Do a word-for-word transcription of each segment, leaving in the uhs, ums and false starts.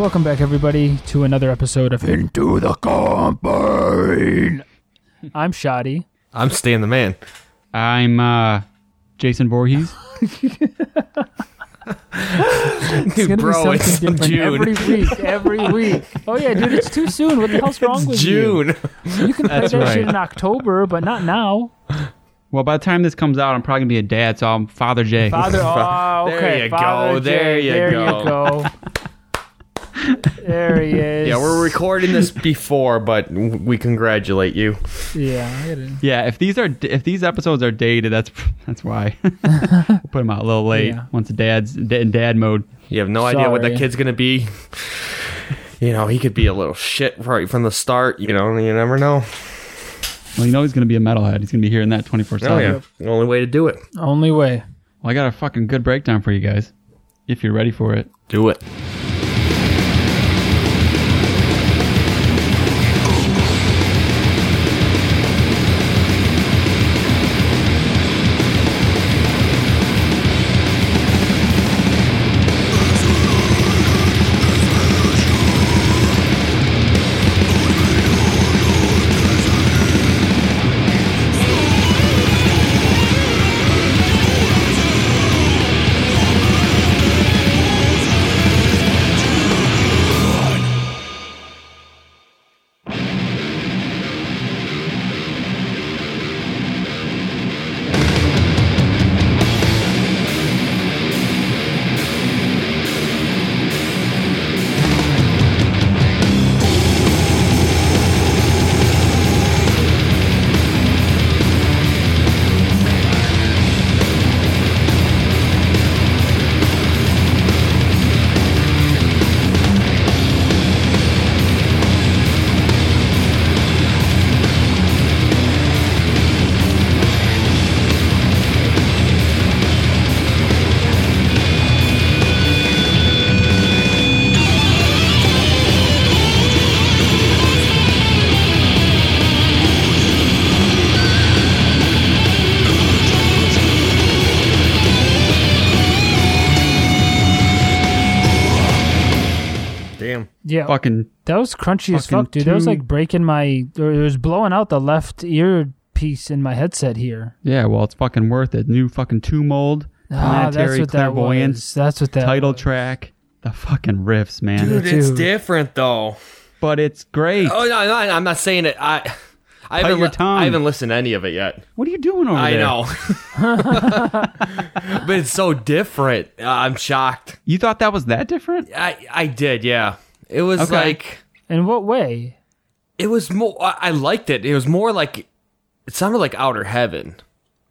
Welcome back, everybody, to another episode of Into the Combine. I'm Shoddy. I'm Stan the Man. I'm uh, Jason Voorhees. It's dude, bro, it's June. Every week, every week. Oh, yeah, dude, it's too soon. What the hell's wrong it's with June. you? It's June. You can play That's that right. shit in October, but not now. Well, by the time this comes out, I'm probably going to be a dad, so I'm Father Jay. Father, oh, okay. There you Father go. Jay, there you there go. You go. There he is. Yeah, we're recording this before, but we congratulate you. Yeah. Yeah. If these are if these episodes are dated, that's that's why. We'll put them out a little late. Yeah. Once dad's in dad mode, you have no Sorry. idea what that kid's gonna be. You know, he could be a little shit right from the start. You know, you never know. Well, you know he's gonna be a metalhead. He's gonna be hearing that twenty four seven. The only way to do it. Only way. Well, I got a fucking good breakdown for you guys, if you're ready for it. Do it. Yeah, fucking that was crunchy as fuck, dude. That was like breaking my, or it was blowing out the left earpiece in my headset here. Yeah, well, it's fucking worth it. New fucking Two Mold, ah, planetary that's clairvoyance. That that's what that title was. Track. The fucking riffs, man. Dude, it's dude. different though. But it's great. Oh no, no I'm not saying it. I, I haven't, li- I haven't listened to any of it yet. What are you doing over I there? I know, but it's so different. Uh, I'm shocked. You thought that was that different? I, I did, yeah. It was okay. like... In what way? It was more... I liked it. It was more like... It sounded like Outer Heaven,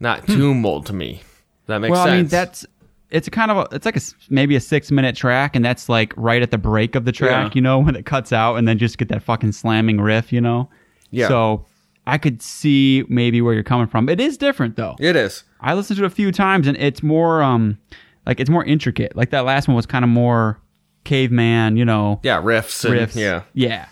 not hmm. Two Mold to me. Does that make well, sense? Well, I mean, that's... It's a kind of... A, it's like a, maybe a six-minute track, and that's like right at the break of the track, yeah. you know, when it cuts out, and then just get that fucking slamming riff, you know? Yeah. So, I could see maybe where you're coming from. It is different, though. It is. I listened to it a few times, and it's more... um, like, it's more intricate. Like, that last one was kind of more... caveman, you know. Yeah, riffs. And, riffs. Yeah. Yeah.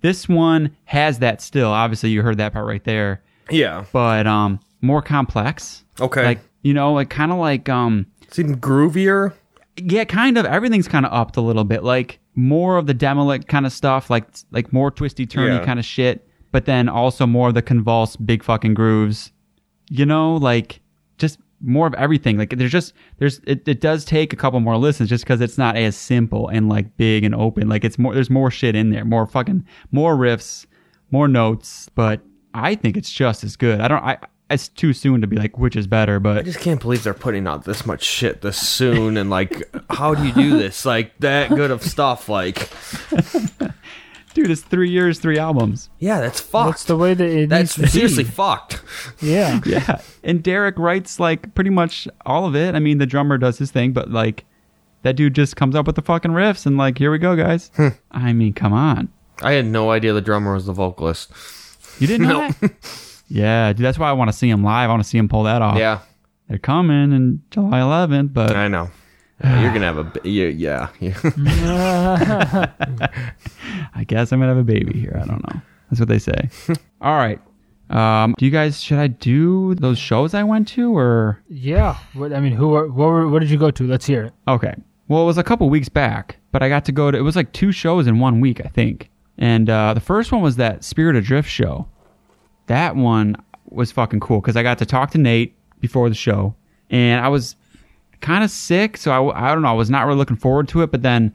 This one has that still. Obviously, you heard that part right there. Yeah. But um, more complex. Okay. Like, you know, like kind of like... um, it's even groovier. Yeah, kind of. Everything's kind of upped a little bit. Like, more of the demolict kind of stuff. Like, like more twisty-turny yeah. kind of shit. But then also more of the convulsed big fucking grooves. You know, like... more of everything. Like there's just there's it, it does take a couple more listens just because it's not as simple and like big and open. Like it's more, there's more shit in there, more fucking more riffs, more notes, but I think it's just as good. I don't I it's too soon to be like which is better, but I just can't believe they're putting out this much shit this soon and like how do you do this? Like that good of stuff like dude, it's three years, three albums. Yeah, that's fucked. That's the way that it That's needs to seriously be. fucked. Yeah. Yeah. And Derek writes, like, pretty much all of it. I mean, the drummer does his thing, but, like, that dude just comes up with the fucking riffs and, like, here we go, guys. Hmm. I mean, come on. I had no idea the drummer was the vocalist. You didn't know no. that? Yeah, dude, that's why I want to see him live. I want to see him pull that off. Yeah. They're coming in July eleventh, but... I know. You're going to have a... You, yeah. yeah. I guess I'm going to have a baby here. I don't know. That's what they say. All right. Um, do you guys... Should I do those shows I went to or... Yeah. What, I mean, who? Are, what, were, what did you go to? Let's hear it. Okay. Well, it was a couple weeks back. but I got to go to, it was like two shows in one week, I think. And uh, the first one was that Spirit Adrift show. That one was fucking cool because I got to talk to Nate before the show, and I was kind of sick, so I, I don't know, I was not really looking forward to it, but then,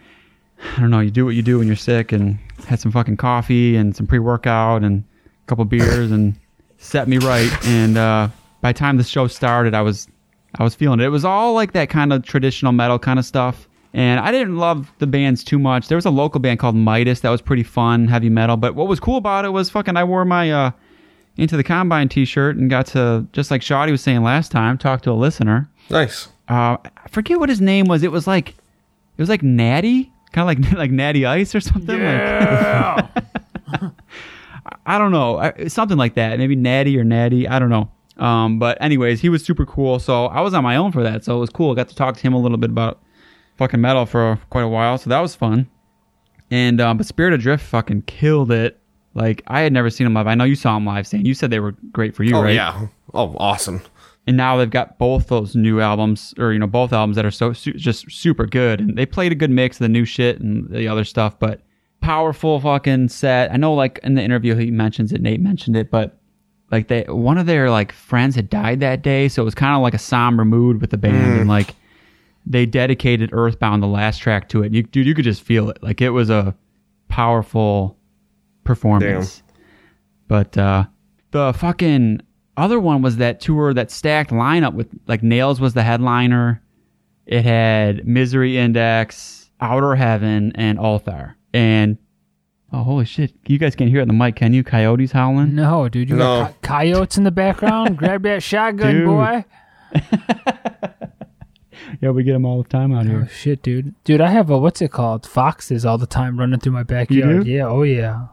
I don't know, you do what you do when you're sick, and had some fucking coffee and some pre-workout and a couple beers and set me right. And uh, by the time the show started, I was I was feeling it. It was all like that kind of traditional metal kind of stuff. And I didn't love the bands too much. There was a local band called Midas that was pretty fun, heavy metal. But what was cool about it was fucking I wore my uh, Into the Combine t-shirt and got to, just like Shoddy was saying last time, talk to a listener. Nice. Uh, I forget what his name was. It was like, it was like Natty, kind of like like Natty Ice or something. Yeah. Like, I don't know, something like that. Maybe Natty or Natty, I don't know. Um, but anyways, he was super cool. So I was on my own for that, so it was cool. I got to talk to him a little bit about fucking metal for quite a while, so that was fun. And um, but Spirit Adrift fucking killed it. Like, I had never seen them live. I know you saw them live, Stan. You said they were great for you, oh, right? Oh yeah, oh awesome. And now they've got both those new albums, or, you know, both albums that are so su- just super good. And they played a good mix of the new shit and the other stuff, but powerful fucking set. I know, like, in the interview, he mentions it, Nate mentioned it, but, like, they one of their, like, friends had died that day, so it was kind of like a somber mood with the band. Mm. And, like, they dedicated Earthbound, the last track, to it. You, dude, you could just feel it. Like, it was a powerful performance. Damn. But uh, the fucking... other one was that tour, that stacked lineup with, like, Nails was the headliner. It had Misery Index, Outer Heaven, and Ulthar. And oh, holy shit, you guys can't hear it on the mic, can you? Coyotes howling? No, dude, you no. got co- coyotes in the background. Grab that shotgun, dude. Boy. Yeah, we get them all the time out oh, here. Oh shit, dude, dude, I have a what's it called? Foxes all the time running through my backyard. Yeah, oh yeah,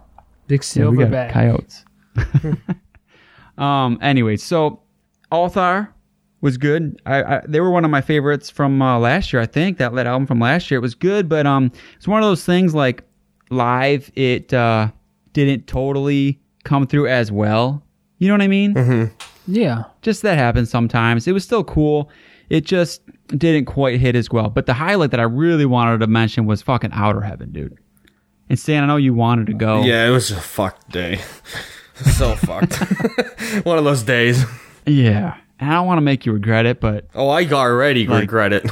big silverback yeah, coyotes. Um. Anyway, so Ulthar was good. I, I they were one of my favorites from uh, last year. I think that lead album from last year, it was good, but um, it's one of those things like live, it uh didn't totally come through as well. You know what I mean? Mm-hmm. Yeah. Just that happens sometimes. It was still cool. It just didn't quite hit as well. But the highlight that I really wanted to mention was fucking Outer Heaven, dude. And Stan, I know you wanted to go. Yeah, it was a fucked day. So fucked. One of those days. Yeah. And I don't want to make you regret it, but... oh, I already like, regret it.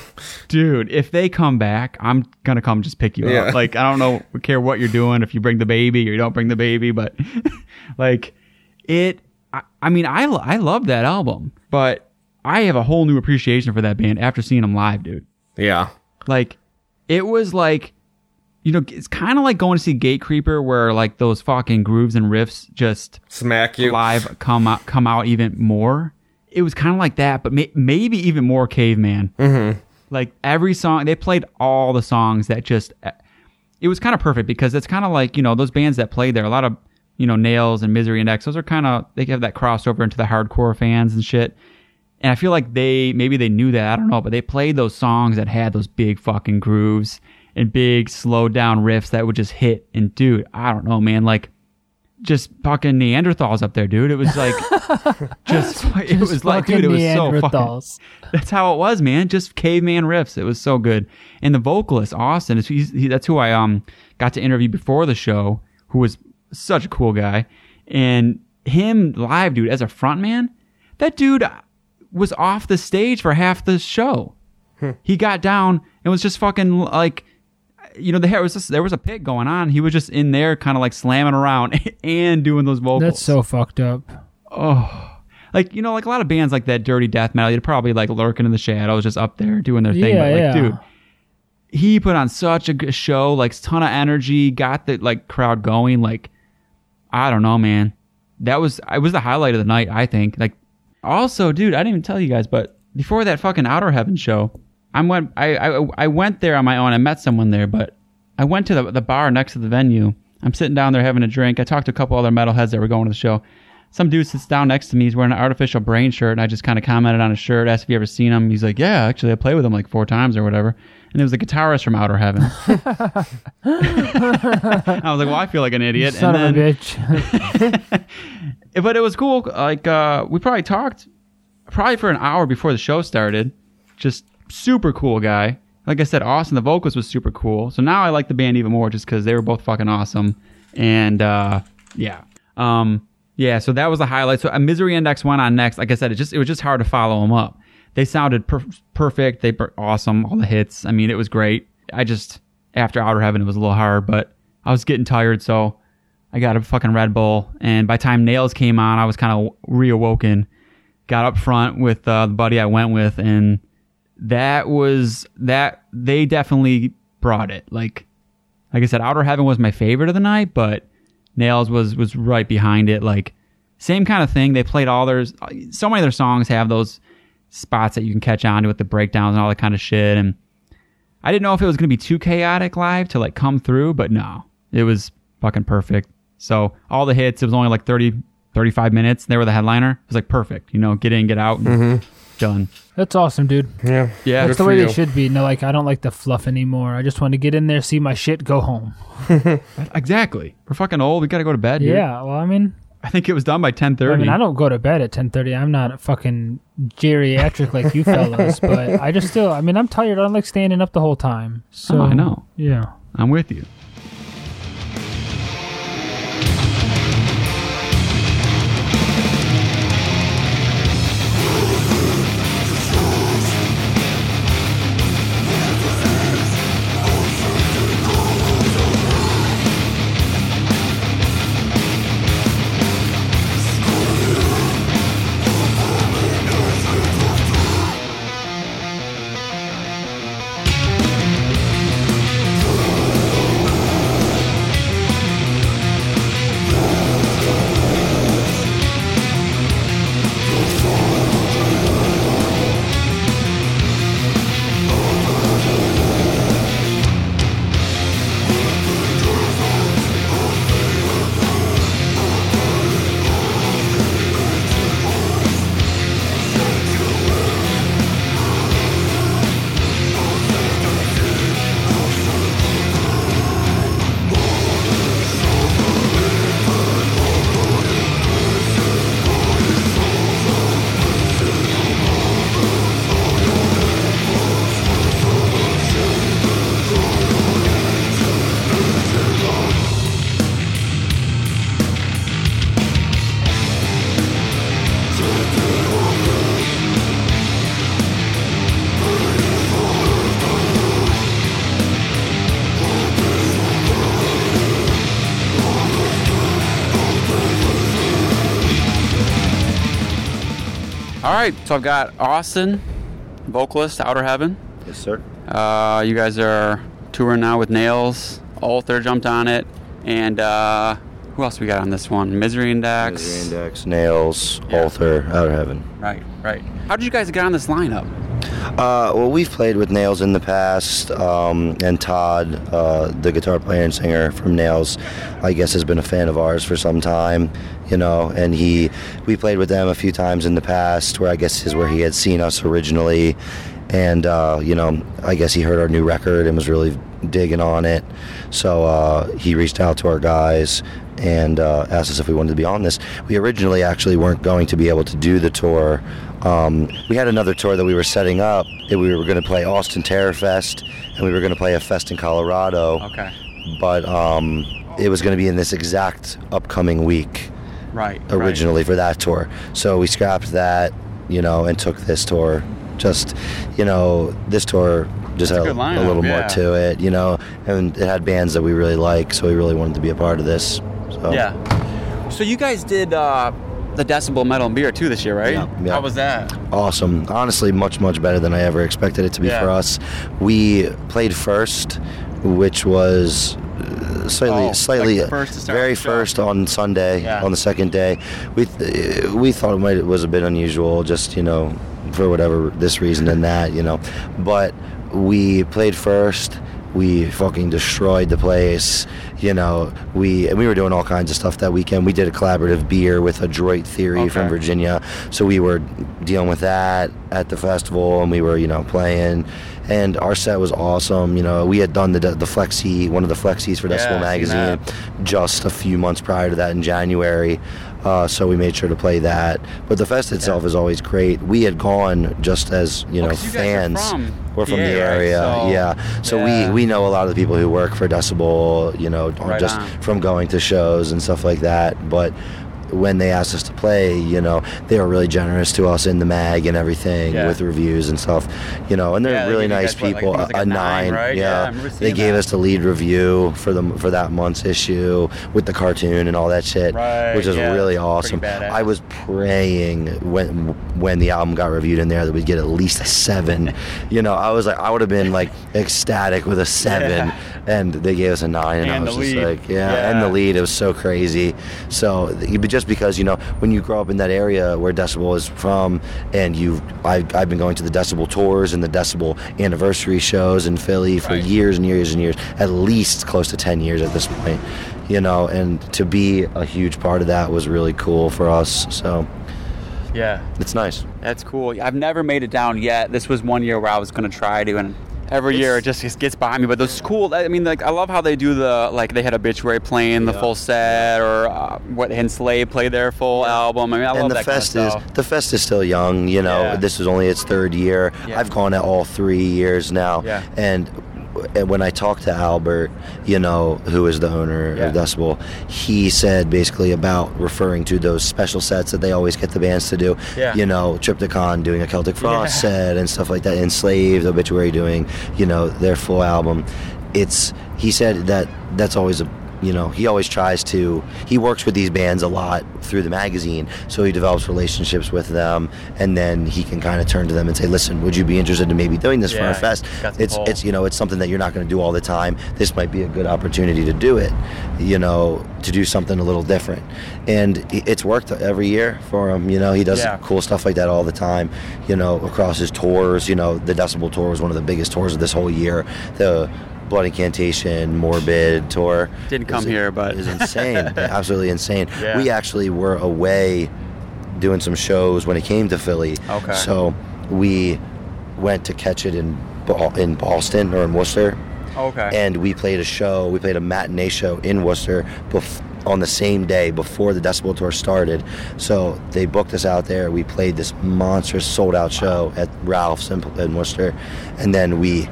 Dude, if they come back, I'm going to come just pick you yeah. up. Like, I don't know, we care what you're doing, if you bring the baby or you don't bring the baby, but... like, it... I, I mean, I, I love that album, but I have a whole new appreciation for that band after seeing them live, dude. Yeah. Like, it was like... you know, it's kind of like going to see Gatecreeper, where like those fucking grooves and riffs just smack you live, come out, come out even more. It was kind of like that, but may- maybe even more caveman. Mm-hmm. Like every song, they played all the songs that just. It was kind of perfect because it's kind of like, you know, those bands that played there. A lot of, you know, Nails and Misery Index. Those are kind of, they have that crossover into the hardcore fans and shit. And I feel like they maybe they knew that, I don't know, but they played those songs that had those big fucking grooves and big slow down riffs that would just hit. And dude, I don't know, man, like just fucking Neanderthals up there, dude. It was like just, it just was like, dude, it was so fucking, that's how it was, man. Just caveman riffs. It was so good. And the vocalist Austin, he's, he, that's who I um got to interview before the show, who was such a cool guy. And him live, dude, as a frontman, that dude was off the stage for half the show. Hmm. He got down and was just fucking like, you know, the hair was just, there was a pit going on. He was just in there kind of like slamming around and doing those vocals. That's so fucked up. Oh. Like, you know, like a lot of bands like that dirty death metal, you'd probably like lurking in the shadows just up there doing their thing. Yeah, but like, yeah. dude, he put on such a good show, like ton of energy, got the like crowd going. Like, I don't know, man. That was, it was the highlight of the night, I think. Like, also, dude, I didn't even tell you guys, but before that fucking Outer Heaven show, I went. I, I I went there on my own. I met someone there, but I went to the the bar next to the venue. I'm sitting down there having a drink. I talked to a couple other metalheads that were going to the show. Some dude sits down next to me. He's wearing an Artificial Brain shirt, and I just kind of commented on his shirt, asked if you ever seen him. He's like, "Yeah, actually, I played with him like four times or whatever." And it was the guitarist from Outer Heaven. I was like, "Well, I feel like an idiot." You son and then, of a bitch. But it was cool. Like uh, we probably talked probably for an hour before the show started. Just. Super cool guy. Like I said, Austin, the vocals was super cool. So now I like the band even more just because they were both fucking awesome. And uh, yeah. Um, yeah, so that was the highlight. So uh, Misery Index went on next. Like I said, it just it was just hard to follow them up. They sounded per- perfect. They were awesome. All the hits. I mean, it was great. I just, after Outer Heaven, it was a little hard, but I was getting tired. So I got a fucking Red Bull. And by the time Nails came on, I was kind of reawoken. Got up front with uh, the buddy I went with, and that was that. They definitely brought it. Like, like I said, Outer Heaven was my favorite of the night, but Nails was was right behind it. Like, same kind of thing. They played all their so many of their songs have those spots that you can catch on to with the breakdowns and all that kind of shit. And I didn't know if it was going to be too chaotic live to like come through, but no, it was fucking perfect. So all the hits. It was only like thirty, thirty-five minutes. They were the headliner. It was like perfect. You know, get in, get out, and mm-hmm. done. That's awesome, dude. Yeah, yeah. That's the way you. They should be. No, like I don't like the fluff anymore. I just want to get in there, see my shit, go home. Exactly. We're fucking old. We gotta go to bed. Dude. Yeah. Well, I mean, I think it was done by ten thirty. I mean, I don't go to bed at ten thirty. I'm not a fucking geriatric like you fellas, but I just still. I mean, I'm tired. I don't like standing up the whole time. So oh, I know. Yeah, I'm with you. So I've got Austin, vocalist, Outer Heaven. Yes, sir. Uh, you guys are touring now with Nails. Alter jumped on it. And uh, who else we got on this one? Misery Index. Misery Index, Nails, yeah. Alter, Outer Heaven. Right, right. How did you guys get on this lineup? Uh, well, we've played with Nails in the past, um, and Todd, uh, the guitar player and singer from Nails, I guess has been a fan of ours for some time, you know, and he, we played with them a few times in the past where I guess is where he had seen us originally, and, uh, you know, I guess he heard our new record and was really digging on it, so uh, he reached out to our guys and uh, asked us if we wanted to be on this. We originally actually weren't going to be able to do the tour. Um, we had another tour that we were setting up. We were going to play Austin Terror Fest, and we were going to play a fest in Colorado. Okay. But um, it was going to be in this exact upcoming week. Right. Originally right. for that tour. So we scrapped that, you know, and took this tour. Just, you know, this tour just That's had a, lineup, a little yeah. more to it, you know. And it had bands that we really like, so we really wanted to be a part of this. So. Yeah. So you guys did... Uh the Decibel Metal and Beer too this year, right? Yeah, yeah. How was that? Awesome. Honestly, much, much better than I ever expected it to be yeah. for us. We played first, which was slightly, oh, slightly, like first very first on Sunday, yeah. on the second day. We th- we thought it, might, it was a bit unusual, just, you know, for whatever, this reason and that, you know. But we played first. We fucking destroyed the place, you know. We and we were doing all kinds of stuff that weekend. We did a collaborative beer with Adroit Theory okay. from Virginia, so we were dealing with that at the festival, and we were, you know, playing and our set was awesome. You know, we had done the the flexi, one of the flexis for Decibel yeah, magazine just a few months prior to that in January. Uh, so we made sure to play that. But the fest itself yeah. is always great. We had gone just as, you know, well, you fans. Guys are from We're the from the area. Right? So, yeah. So yeah. we, we know a lot of the people who work for Decibel, you know, right just on. from going to shows and stuff like that. But when they asked us to play, you know, they were really generous to us in the mag and everything yeah. with reviews and stuff, you know, and they're yeah, really nice guys, people. What, like, like a, a nine, nine right? yeah. yeah they gave that. us the lead review for the for that month's issue with the cartoon and all that shit, right, which is yeah, really awesome. I was praying when when the album got reviewed in there that we'd get at least a seven. You know, I was like, I would have been like ecstatic with a seven, yeah. and they gave us a nine, and, and I was just lead. like, yeah, yeah, and the lead. It was so crazy. So, but just because, you know, when you grow up in that area where Decibel is from, and you I've, I've been going to the Decibel tours and the Decibel anniversary shows in Philly for right. years and years and years, at least close to ten years at this point, you know, and to be a huge part of that was really cool for us, so yeah, it's nice. That's cool. I've never made it down yet. This was one year where I was going to try to, and every year it just, just gets by me. But those cool, I mean, like, I love how they do the, like, they had Obituary playing the yeah. full set, or uh, what, Hensley played their full album. I mean, I and love the that fest kind of stuff. Is, the fest is still young, you know. Yeah. This is only its third year. Yeah. I've gone at all three years now. Yeah. And when I talked to Albert, you know, who is the owner yeah. of Decibel, he said basically about referring to those special sets that they always get the bands to do, yeah. you know, Triptychon doing a Celtic Frost yeah. set and stuff like that, Enslaved, Obituary doing, you know, their full album. It's, he said that that's always a, you know, he always tries to, he works with these bands a lot through the magazine, so he develops relationships with them, and then he can kind of turn to them and say, listen, would you be interested in maybe doing this yeah, for our fest? It's, pull. it's, you know, it's something that you're not going to do all the time. This might be a good opportunity to do it, you know, to do something a little different. And it's worked every year for him, you know, he does yeah. cool stuff like that all the time, you know, across his tours. You know, the Decibel tour was one of the biggest tours of this whole year. The Blood Incantation, Morbid tour. Didn't come is, here, but... is insane. Absolutely insane. Yeah. We actually were away doing some shows when it came to Philly. Okay. So we went to catch it in in Boston or in Worcester. Okay. And we played a show, we played a matinee show in Worcester before, on the same day before the Decibel tour started. So they booked us out there. We played this monstrous sold-out show at Ralph's in, in Worcester. And then we...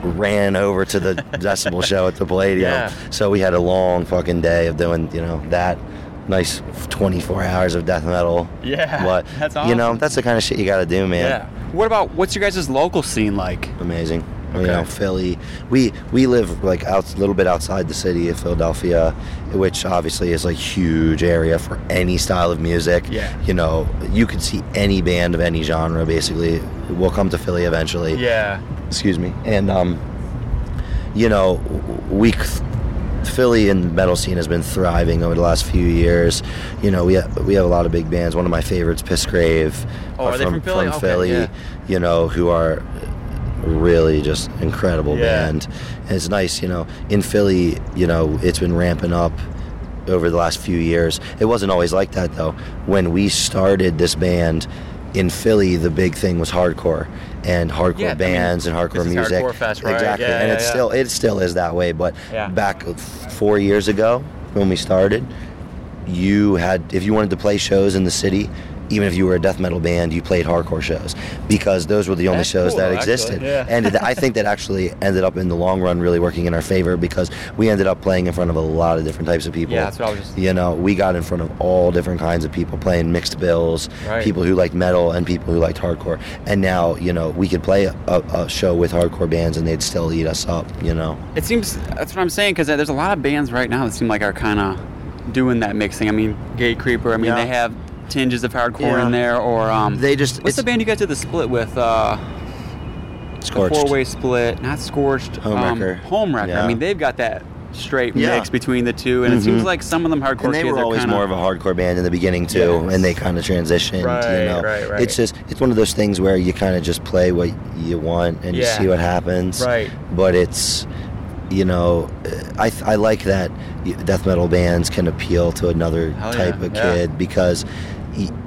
ran over to the Decibel show at the Palladium. Yeah. So we had a long fucking day of doing, you know, that nice twenty-four hours of death metal. Yeah, but that's awesome. You know, that's the kind of shit you got to do, man. Yeah. What about, what's your guys' local scene like? Amazing. Okay. You know, Philly. We we live like out a little bit outside the city of Philadelphia, which obviously is like huge area for any style of music. Yeah. You know, you could see any band of any genre basically will come to Philly eventually. Yeah. Excuse me. And um, you know, we Philly and metal scene has been thriving over the last few years. You know, we ha- we have a lot of big bands. One of my favorites, Pissgrave, oh, are, are they from, from Philly, from okay, Philly yeah. you know, who are really just incredible yeah. band. And it's nice, you know, in Philly, you know, it's been ramping up over the last few years. It wasn't always like that, though. When we started this band in Philly, the big thing was hardcore and hardcore yeah, bands I mean, and hardcore music. Hardcore fest, right? Exactly. Yeah, and yeah, it's yeah. still it still is that way, but yeah. back four years ago when we started, you had, if you wanted to play shows in the city, even if you were a death metal band, you played hardcore shows because those were the only That's shows cool, that existed. Actually, yeah. And I think that actually ended up in the long run really working in our favor because we ended up playing in front of a lot of different types of people. Yeah, that's what I was just... You know, we got in front of all different kinds of people playing mixed bills, right. people who liked metal and people who liked hardcore. And now, you know, we could play a, a show with hardcore bands and they'd still eat us up, you know. It seems, that's what I'm saying, because there's a lot of bands right now that seem like are kind of doing that mixing. I mean, Gatecreeper, I mean, yeah. they have... tinges of hardcore yeah. in there, or um they just what's the band you guys did the split with, uh Scorched, four-way split, not Scorched, Homewrecker. Um, Homewrecker. Yeah. I mean, they've got that straight yeah. mix between the two, and mm-hmm. it seems like some of them hardcore and they kids were always kinda... more of a hardcore band in the beginning too yes. and they kind of transitioned right, you know right, right. It's just, it's one of those things where you kind of just play what you want and yeah. you see what happens, right? But it's, you know, I I like that death metal bands can appeal to another Hell type yeah, of kid yeah. because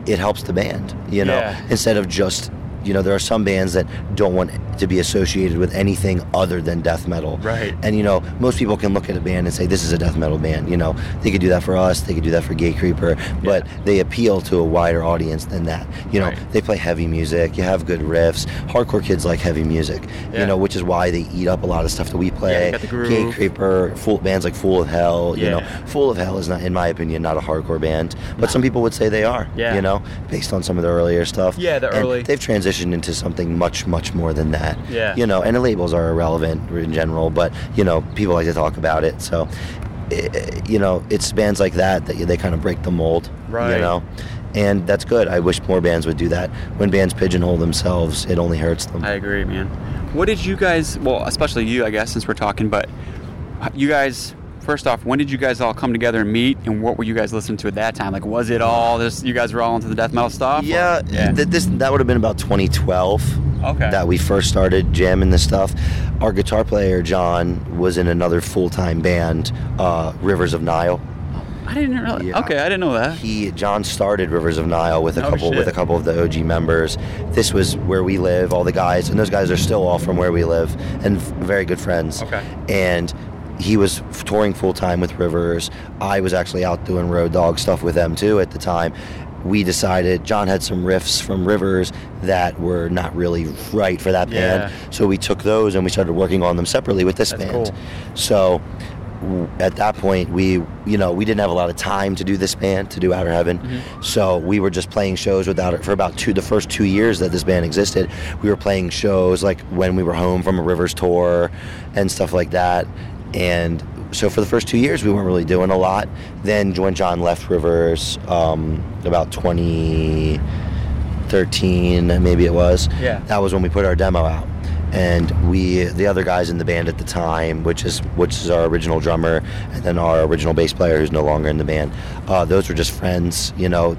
it helps the band, you know, yeah. instead of just, you know, there are some bands that don't want to be associated with anything other than death metal. Right. And, you know, most people can look at a band and say, this is a death metal band. You know, they could do that for us. They could do that for Gatecreeper. Yeah. But they appeal to a wider audience than that. You know, right. They play heavy music. You have good riffs. Hardcore kids like heavy music, yeah. you know, which is why they eat up a lot of stuff that we play. Yeah, Gatecreeper, full, bands like Full of Hell. Yeah. You know, Full of Hell is not, in my opinion, not a hardcore band. But some people would say they are, yeah. you know, based on some of their earlier stuff. Yeah, the early. And they've transitioned into something much, much more than that. Yeah. You know, and the labels are irrelevant in general, but, you know, people like to talk about it. So, it, you know, it's bands like that that they kind of break the mold, right. you know. And that's good. I wish more bands would do that. When bands pigeonhole themselves, it only hurts them. I agree, man. What did you guys, well, especially you, I guess, since we're talking, but you guys... First off, when did you guys all come together and meet, and what were you guys listening to at that time? Like, was it all this? You guys were all into the death metal stuff? Yeah, yeah. Th- this that would have been about twenty twelve. Okay. That we first started jamming this stuff. Our guitar player John was in another full-time band, uh, Rivers of Nile. I didn't know. Yeah. Okay, I didn't know that. He John started Rivers of Nile with a oh, couple shit. with a couple of the O G members. This was Where We Live. All the guys, and those guys are still all from Where We Live, and very good friends. Okay. And he was touring full-time with Rivers. I was actually out doing road dog stuff with them, too, at the time. We decided John had some riffs from Rivers that were not really right for that band. Yeah. So we took those and we started working on them separately with this That's band. Cool. So at that point, we you know we didn't have a lot of time to do this band, to do Outer Heaven. Mm-hmm. So we were just playing shows without it for about two the first two years that this band existed. We were playing shows like when we were home from a Rivers tour and stuff like that. And so for the first two years, we weren't really doing a lot. Then when John left Rivers, um, about twenty thirteen, maybe it was, yeah. that was when we put our demo out. And we, the other guys in the band at the time, which is which is our original drummer, and then our original bass player who's no longer in the band, uh, those were just friends, you know.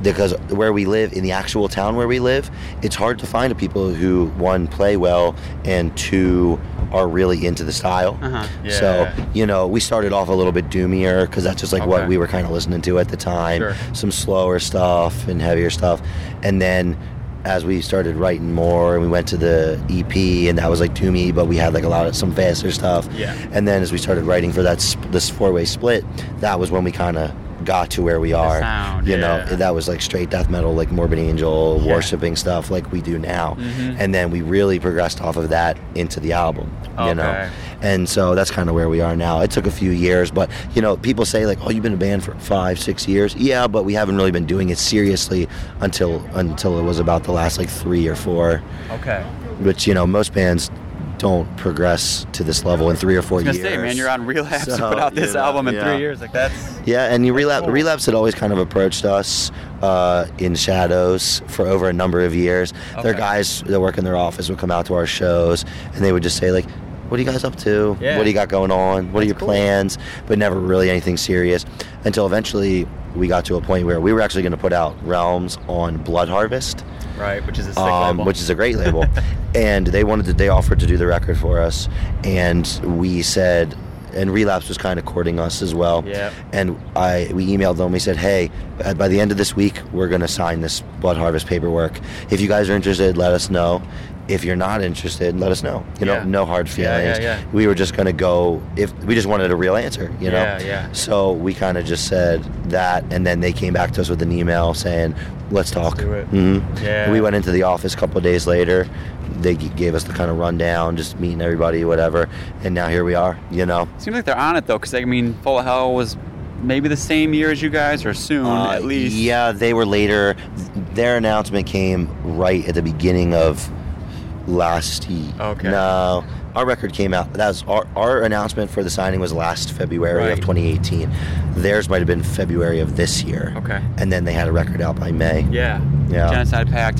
Because where we live, in the actual town where we live, it's hard to find people who, one, play well, and two, are really into the style. Uh-huh. Yeah. So, you know, we started off a little bit doomier, because that's just like okay. what we were kind of listening to at the time. Sure. Some slower stuff and heavier stuff. And then as we started writing more, and we went to the E P, and that was like doomy, but we had like a lot of some faster stuff. Yeah. And then as we started writing for that sp- this four-way split, that was when we kind of got to where we are, sound, you yeah. know, that was like straight death metal, like Morbid Angel, yeah. worshiping stuff like we do now. Mm-hmm. And then we really progressed off of that into the album, okay. you know, and so that's kind of where we are now. It took a few years, but, you know, people say like, oh, you've been a band for five, six years. Yeah, but we haven't really been doing it seriously until, until it was about the last like three or four. Okay. Which, you know, most bands don't progress to this level in three or four I was years. Say, man, you're on Relapse so, to put out this you know, album in yeah. three years. Like that's yeah, and you relapse. Cool. Relapse had always kind of approached us uh, in shadows for over a number of years. Okay. Their guys that work in their office would come out to our shows, and they would just say like, "What are you guys up to? Yeah. What do you got going on? What that's are your cool. plans?" But never really anything serious until eventually we got to a point where we were actually going to put out Realms on Blood Harvest. Right, which is a sick um, label. Which is a great label. And they wanted to, they offered to do the record for us. And we said, and Relapse was kind of courting us as well. Yeah. And I we emailed them. We said, hey, by the end of this week, we're going to sign this Blood Harvest paperwork. If you guys are interested, let us know. If you're not interested, let us know. You know, yeah. no hard feelings. Yeah, yeah, yeah. We were just going to go, if we just wanted a real answer, you know? Yeah, yeah. So we kind of just said that, and then they came back to us with an email saying, let's talk. Let's do it. Mm-hmm. Yeah. And we went into the office a couple of days later. They gave us the kind of rundown, just meeting everybody, whatever, and now here we are, you know? Seems like they're on it, though, because, I mean, Full of Hell was maybe the same year as you guys, or soon, uh, at least. Yeah, they were later. Their announcement came right at the beginning of last year. Okay. No, our record came out. That was our, our announcement for the signing was last February right. of twenty eighteen. Theirs might have been February of this year. Okay. And then they had a record out by May. Yeah. Yeah. Genocide Pact.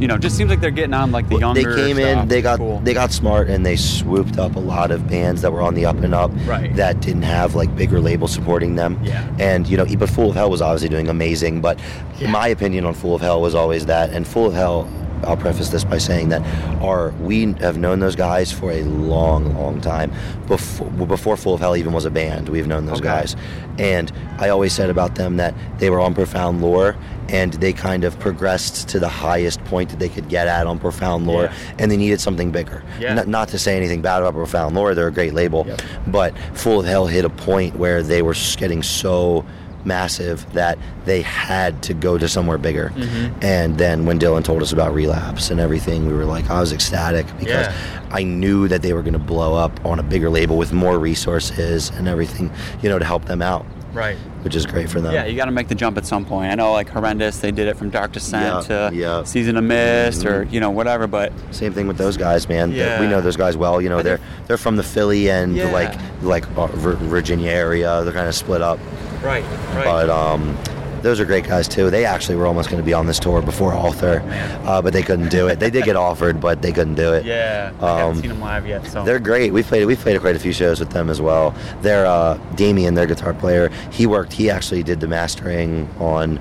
You know, just seems like they're getting on like the well, younger. They came stuff. in. They got cool. they got smart, and they swooped up a lot of bands that were on the up and up. Right. That didn't have like bigger labels supporting them. Yeah. And you know, but Full of Hell was obviously doing amazing. But yeah. my opinion on Full of Hell was always that, and Full of Hell I'll preface this by saying that our we have known those guys for a long, long time. Before, before Full of Hell even was a band, we've known those okay. guys. And I always said about them that they were on Profound Lore, and they kind of progressed to the highest point that they could get at on Profound Lore, yeah. and they needed something bigger. Yeah. Not, not to say anything bad about Profound Lore, they're a great label, yep. but Full of Hell hit a point where they were getting so massive that they had to go to somewhere bigger. Mm-hmm. And then when Dylan told us about Relapse and everything, we were like, I was ecstatic because yeah. I knew that they were going to blow up on a bigger label with more resources and everything, you know, to help them out. Right. Which is great for them. Yeah, you got to make the jump at some point. I know, like, Horrendous, they did it from Dark Descent yeah, to yeah. Season of Mist mm-hmm. or, you know, whatever, but... Same thing with those guys, man. Yeah. We know those guys well. You know, they're they're from the Philly and, yeah. like, like uh, Virginia area. They're kind of split up. Right, right. But um, those are great guys, too. They actually were almost going to be on this tour before Author, uh, but they couldn't do it. They did get offered, but they couldn't do it. Yeah, um, I haven't seen them live yet. So. They're great. We've played, we've played quite a few shows with them as well. They're, uh, Damien, their guitar player, he worked, he actually did the mastering on...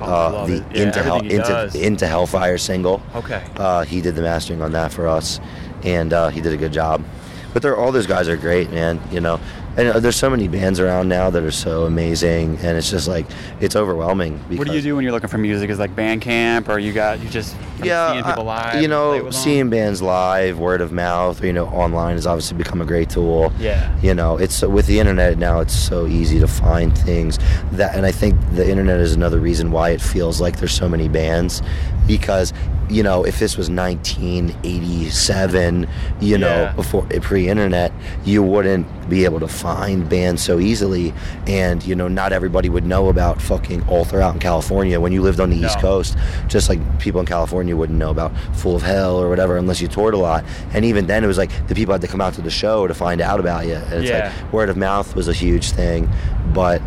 Uh, the yeah, into, Hell, into, into Hellfire single. Okay. Uh, he did the mastering on that for us, and uh, he did a good job. But they're, all those guys are great, man. You know, and there's so many bands around now that are so amazing, and it's just like it's overwhelming. What do you do when you're looking for music? Is like Bandcamp, or you got you just yeah, seeing people live? I, you know, seeing bands live, word of mouth. You know, online has obviously become a great tool. Yeah. You know, it's with the internet now. It's so easy to find things that, and I think the internet is another reason why it feels like there's so many bands, because. You know, if this was nineteen eighty-seven, you know, yeah. before pre-internet, you wouldn't be able to find bands so easily, and you know, not everybody would know about fucking Author out in California when you lived on the no. East Coast. Just like people in California wouldn't know about Full of Hell or whatever unless you toured a lot. And even then, it was like the people had to come out to the show to find out about you. And it's yeah. like word of mouth was a huge thing, but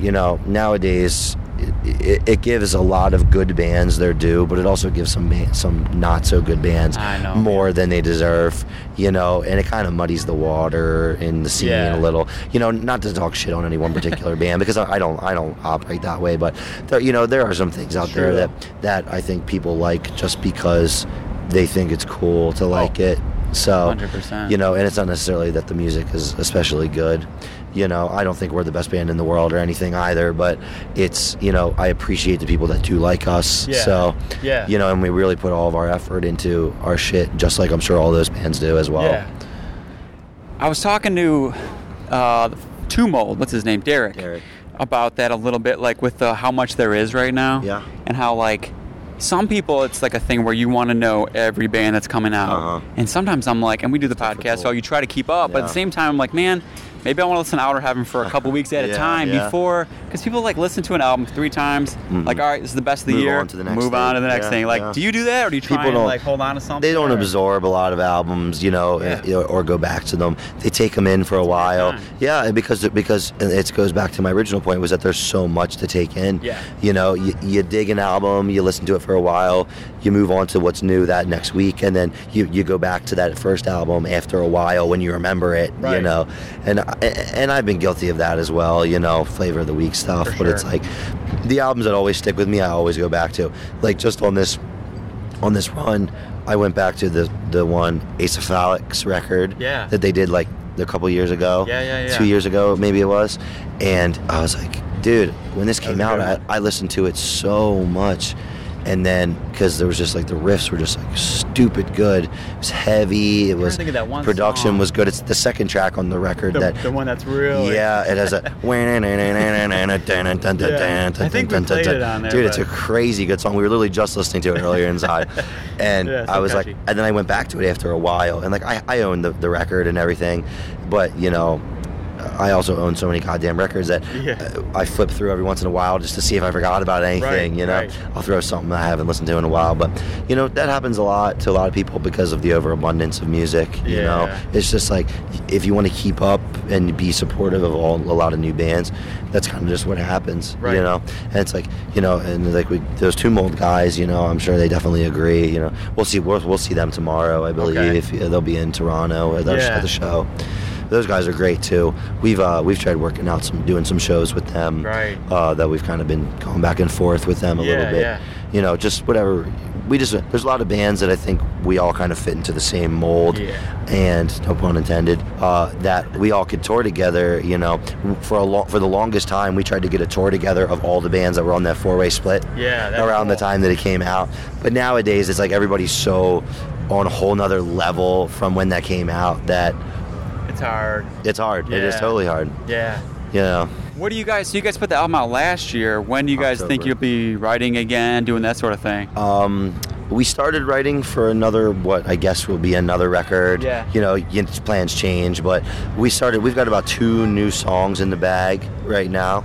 you know, nowadays. It, it, it gives a lot of good bands their due, but it also gives some band, some not so good bands know, more man. Than they deserve, you know, and it kind of muddies the water in the scene yeah. a little, you know, not to talk shit on any one particular band, because I, I don't I don't operate that way, but there, you know, there are some things out sure. there that that I think people like just because they think it's cool to like oh. it. So, one hundred percent. You know, and it's not necessarily that the music is especially good. You know, I don't think we're the best band in the world or anything either, but it's, you know, I appreciate the people that do like us. Yeah. So, yeah. you know, and we really put all of our effort into our shit, just like I'm sure all those bands do as well. Yeah. I was talking to uh, Two Mold, what's his name, Derek, Derek, about that a little bit, like with the, how much there is right now. Yeah. And how, like, some people, it's like a thing where you want to know every band that's coming out. Uh-huh. And sometimes I'm like, and we do the podcast, so you try to keep up. Yeah. But at the same time, I'm like, man, maybe I want to listen to Outer Heaven for a couple weeks at yeah, a time yeah. before. Because people like listen to an album three times. Mm-hmm. Like, all right, this is the best of the Move year. Move on to the next Move thing. on to the next yeah, thing. Like, yeah. do you do that? Or do you try people and like, hold on to something? They don't or? absorb a lot of albums, you know, yeah. or, or go back to them. They take them in for a while. Yeah, because, because it goes back to my original point, was that there's so much to take in. Yeah. You know, you, you dig an album, you listen to it for for a while, you move on to what's new that next week, and then you, you go back to that first album after a while when you remember it, right. you know, and and I've been guilty of that as well, you know, flavor of the week stuff, for but sure. it's like, the albums that always stick with me, I always go back to, like just on this, on this run, I went back to the, the one Acephalics record yeah. that they did like a couple years ago, yeah, yeah, yeah. two years ago maybe it was, and I was like, dude, when this came out, I, I listened to it so much. And then, because there was just like the riffs were just like stupid good. It was heavy. It was production song. was good. It's the second track on the record the, that the one that's really yeah. It has a yeah. I think we played it on there, dude. But... it's a crazy good song. We were literally just listening to it earlier inside, and yeah, I was catchy. like, and then I went back to it after a while, and like I, I owned the, the record and everything, but you know. I also own so many goddamn records that yeah. I flip through every once in a while just to see if I forgot about anything, right, you know. Right. I'll throw something I haven't listened to in a while. But, you know, that happens a lot to a lot of people because of the overabundance of music, you yeah. know. It's just like if you want to keep up and be supportive of all, a lot of new bands, that's kind of just what happens, right. you know. And it's like, you know, and like we, those Two Mold guys, you know, I'm sure they definitely agree, you know. We'll see, we'll, we'll see them tomorrow, I believe. Okay. If, they'll be in Toronto or they'll yeah. at the show. Those guys are great too. We've uh, we've tried working out some, doing some shows with them. Right. Uh, that we've kind of been going back and forth with them a yeah, little bit. Yeah. You know, just whatever we just, there's a lot of bands that I think we all kind of fit into the same mold, yeah. and no pun intended, uh, that we all could tour together, you know. For a lo- for the longest time, we tried to get a tour together of all the bands that were on that four-way split yeah, around cool. the time that it came out. But nowadays, it's like everybody's so on a whole nother level from when that came out that... It's hard. It's hard. Yeah. It is totally hard. Yeah. You know. What do you guys, so you guys put the album out last year. When do you guys October. think you'll be writing again, doing that sort of thing? Um, we started writing for another, what I guess will be another record. Yeah. You know, plans change, but we started, we've got about two new songs in the bag right now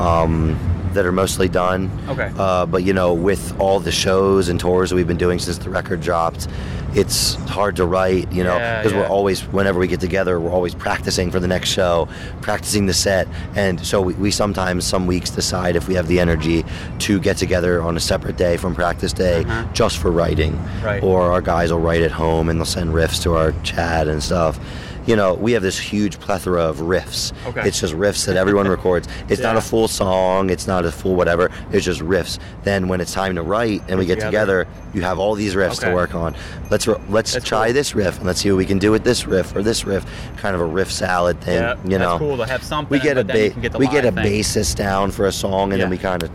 um, that are mostly done. Okay. Uh, but, you know, with all the shows and tours that we've been doing since the record dropped, it's hard to write, you know, because yeah, yeah. we're always, whenever we get together, we're always practicing for the next show, practicing the set, and so we, we sometimes, some weeks, decide if we have the energy to get together on a separate day from practice day uh-huh. just for writing, right. or our guys will write at home and they'll send riffs to our chat and stuff. You know, we have this huge plethora of riffs. Okay. It's just riffs that everyone records. It's yeah. not a full song. It's not a full whatever. It's just riffs. Then when it's time to write and we get together, together you have all these riffs okay. to work on. Let's re- let's that's try cool. this riff and let's see what we can do with this riff or this riff. Kind of a riff salad thing. Yeah, you know, that's cool to have something. We get a ba- get we get a thing. bassist down for a song and yeah. then we kind of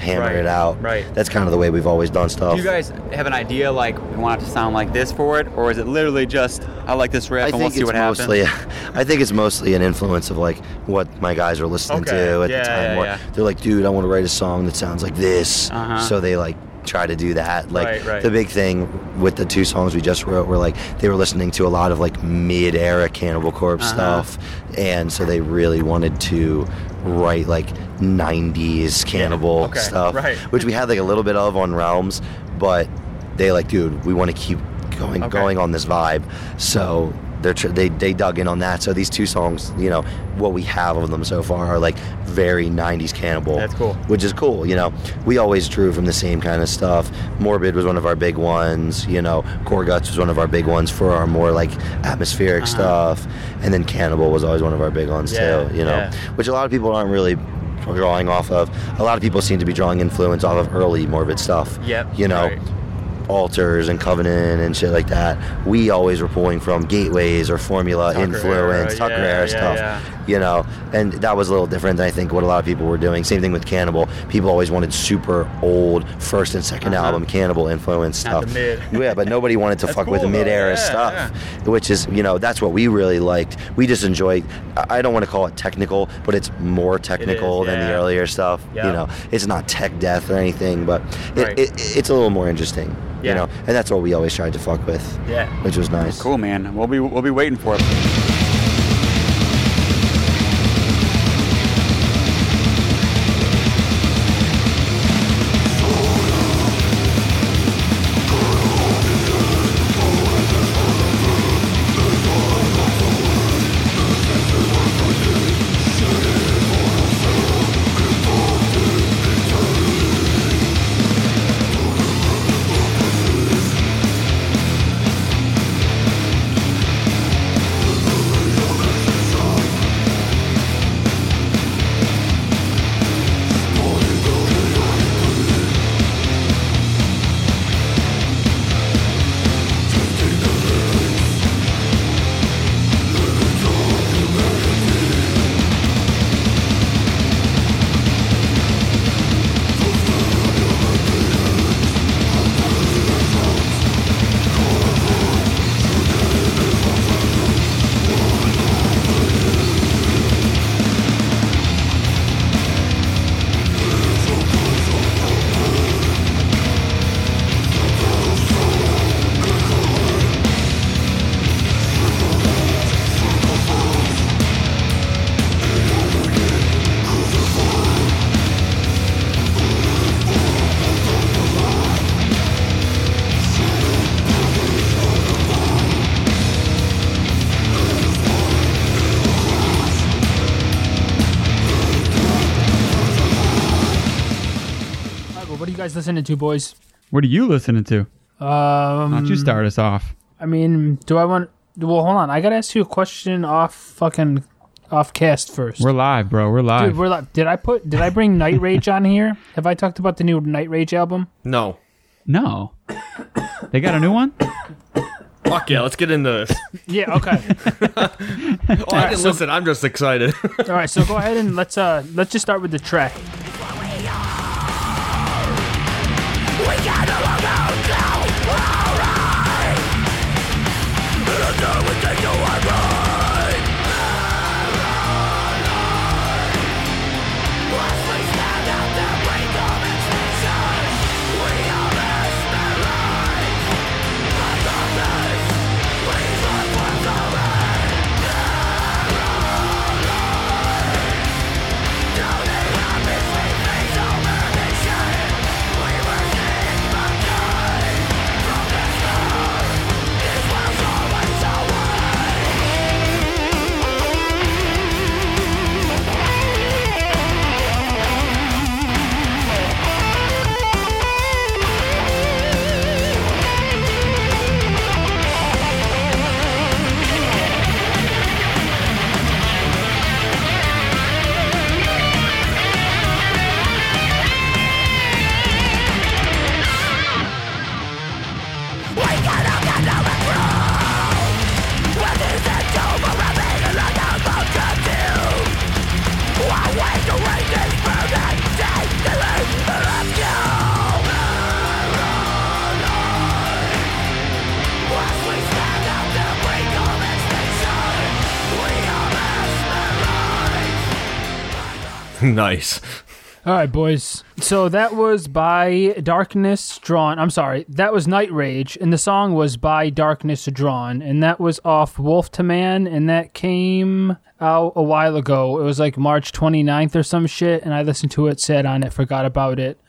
hammer right. it out. Right. That's kind of the way we've always done stuff. Do you guys have an idea, like, we want it to sound like this for it, or is it literally just, I like this riff I and we'll see what mostly, happens? I think it's mostly an influence of, like, what my guys are listening okay. to at yeah, the time. Yeah, yeah. They're like, dude, I want to write a song that sounds like this. Uh-huh. So they, like, try to do that. Like, right, right. the big thing with the two songs we just wrote were, like, they were listening to a lot of, like, mid-era Cannibal Corpse uh-huh. stuff, and so they really wanted to write, like, nineties Cannibal yeah. okay. stuff, right. which we had, like, a little bit of on Realms, but they, like, dude, we want to keep going okay. going on this vibe, so they're tr- they they dug in on that. So these two songs, you know, what we have of them so far are, like, very nineties Cannibal. That's cool. Which is cool, you know. We always drew from the same kind of stuff. Morbid was one of our big ones, you know. Core Guts was one of our big ones for our more, like, atmospheric uh-huh. stuff. And then Cannibal was always one of our big ones, yeah, too, you know. Yeah. Which a lot of people aren't really drawing off of. A lot of people seem to be drawing influence off of early Morbid stuff. Yep. You know. Right. Altars and Covenant and shit like that. We always were pulling from Gateways or Formula Tucker influence, era, Tucker yeah, era yeah, stuff, yeah. you know, and that was a little different than I think what a lot of people were doing. Same thing with Cannibal. People always wanted super old first and second uh-huh. album Cannibal influence stuff. Not the mid. yeah, but nobody wanted to fuck cool, with the mid-era yeah, stuff, yeah. which is, you know, that's what we really liked. We just enjoy, I don't want to call it technical, but it's more technical it is, yeah. than the earlier stuff. Yep. You know, it's not tech death or anything, but it, right. it, it's a little more interesting. Yeah. You know, and that's what we always tried to fuck with. Yeah. Which was nice. Cool, man. We'll be we'll be waiting for it. Listening to, boys? What are you listening to? Um, Why don't you start us off? I mean, do I want... Well, hold on. I gotta ask you a question off fucking... off cast first. We're live, bro. We're live. Dude, we're live. Did I put... Did I bring Night Rage on here? Have I talked about the new Night Rage album? No. No. They got a new one? Fuck yeah, let's get into this. Yeah, okay. Oh, right, so, listen, I'm just excited. All right, so go ahead and let's uh let's just start with the track. Nice. All right, boys. So that was by Darkness Drawn. I'm sorry. That was Night Rage, and the song was by Darkness Drawn, and that was off Wolf to Man, and that came out a while ago. It was like March twenty-ninth or some shit, and I listened to it, sat on it, forgot about it,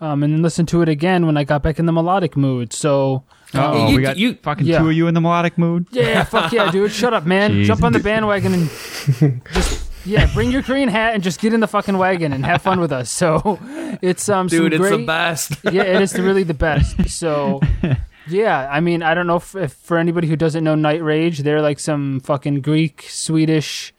um, and then listened to it again when I got back in the melodic mood. So... Oh, we got you, fucking yeah. Two of you in the melodic mood? Yeah, fuck yeah, dude. Shut up, man. Jeez. Jump on the bandwagon and just... Yeah, bring your green hat and just get in the fucking wagon and have fun with us. So it's um, dude, some great, it's the best. Yeah, it is really the best. So yeah, I mean, I don't know if, if for anybody who doesn't know Night Rage, they're like some fucking Greek, Swedish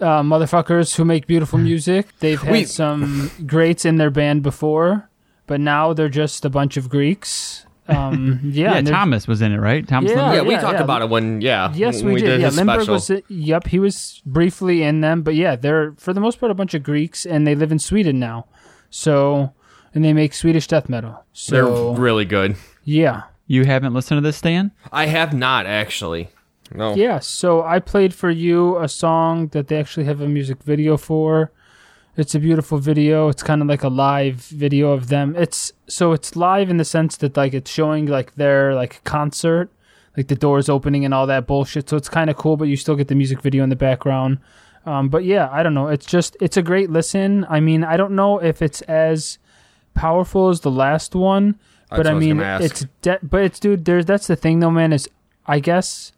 uh, motherfuckers who make beautiful music. They've had Wait. some greats in their band before, but now they're just a bunch of Greeks. Um, yeah, yeah Thomas was in it, right? Thomas yeah, Lindbergh? yeah, we yeah, talked yeah. about it when, yeah. Yes, when we, we did. did yeah, Lindbergh special. was, yep, he was briefly in them, but yeah, they're, for the most part, a bunch of Greeks, and they live in Sweden now, so, and they make Swedish death metal. So, they're really good. Yeah. You haven't listened to this, Stan? I have not, actually. No. Yeah, so I played for you a song that they actually have a music video for. It's a beautiful video. It's kind of like a live video of them. It's so it's live in the sense that like it's showing like their like concert, like the doors opening and all that bullshit. So it's kind of cool, but you still get the music video in the background. Um, but yeah, I don't know. It's just it's a great listen. I mean, I don't know if it's as powerful as the last one, but I, I mean, it's de- but it's dude. There's that's the thing though, man. Is I guess.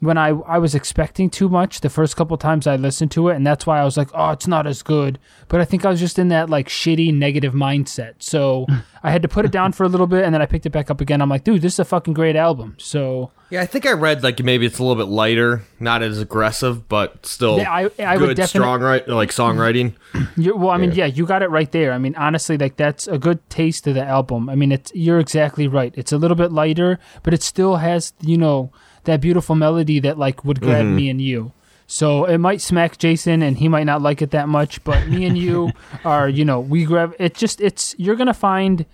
When I, I was expecting too much the first couple times I listened to it, and that's why I was like, oh, it's not as good. But I think I was just in that like shitty negative mindset. So I had to put it down for a little bit, and then I picked it back up again. I'm like, dude, this is a fucking great album. So yeah, I think I read like maybe it's a little bit lighter, not as aggressive, but still yeah, I, I good, defi- strong right, like songwriting. You're, well, I mean, yeah. yeah, you got it right there. I mean, honestly, like that's a good taste of the album. I mean, it's you're exactly right. It's a little bit lighter, but it still has, you know... that beautiful melody that like would grab mm-hmm. me and you. So it might smack Jason and he might not like it that much, but me and you are, you know, we grab it just it's you're going to find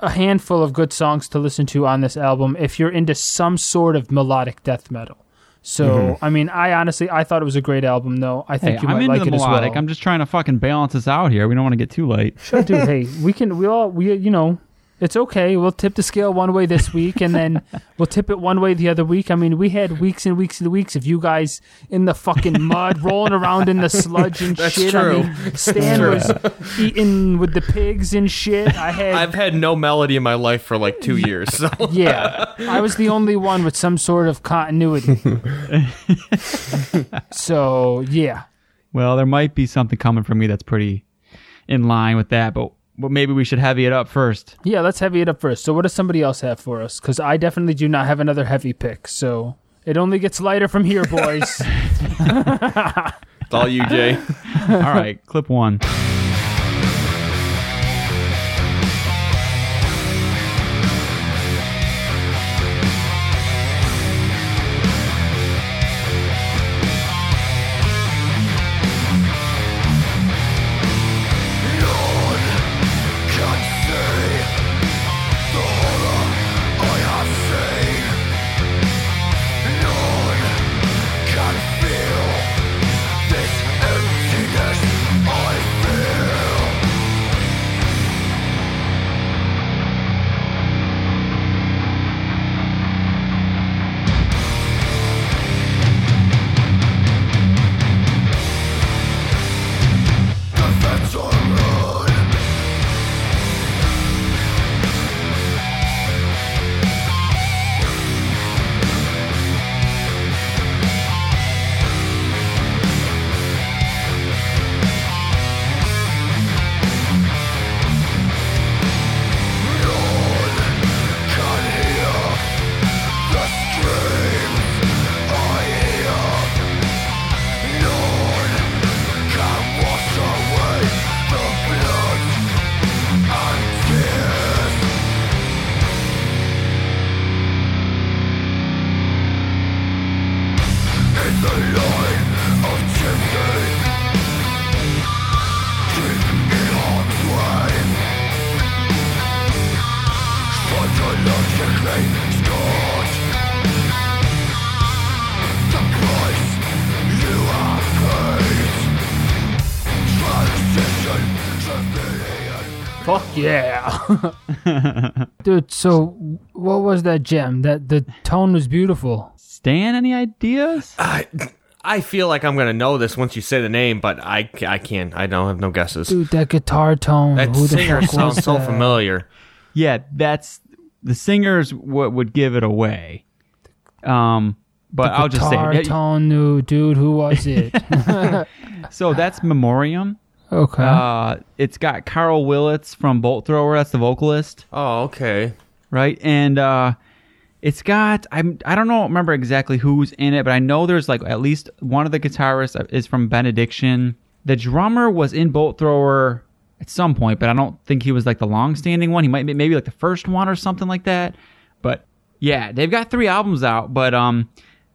a handful of good songs to listen to on this album if you're into some sort of melodic death metal. So, mm-hmm. I mean, I honestly, I thought it was a great album, though. I think hey, you might I'm like it melodic. as well. I'm just trying to fucking balance this out here. We don't want to get too light. Sure, dude. Hey, we can, we all, we, you know, it's okay. We'll tip the scale one way this week, and then we'll tip it one way the other week. I mean, we had weeks and weeks and weeks of you guys in the fucking mud, rolling around in the sludge and That's shit. True. I mean, Stan was eating with the pigs and shit. I had I've had no melody in my life for like two years. So. Yeah, I was the only one with some sort of continuity. So yeah. Well, there might be something coming from me that's pretty in line with that, but. Well, maybe we should heavy it up first. Yeah, let's heavy it up first. So what does somebody else have for us? Because I definitely do not have another heavy pick. So it only gets lighter from here, boys. It's all you, Jay. All right, clip one. Fuck yeah. Dude, so what was that gem? That the tone was beautiful. Stan, any ideas? I I feel like I'm gonna know this once you say the name, but I, I can't. I don't have no guesses. Dude, that guitar tone. That Who singer the sounds so that? familiar. Yeah, that's the singer's what would give it away. Um. But I'll just say it. Tone, new dude. Who was it? So that's Memoriam. Okay. Uh, it's got Carl Willits from Bolt Thrower. That's the vocalist. Oh, okay. Right, and uh, it's got I'm I don't know remember exactly who's in it, but I know there's like at least one of the guitarists is from Benediction. The drummer was in Bolt Thrower at some point, but I don't think he was like the long-standing one. He might be maybe like the first one or something like that. But yeah, they've got three albums out, but um.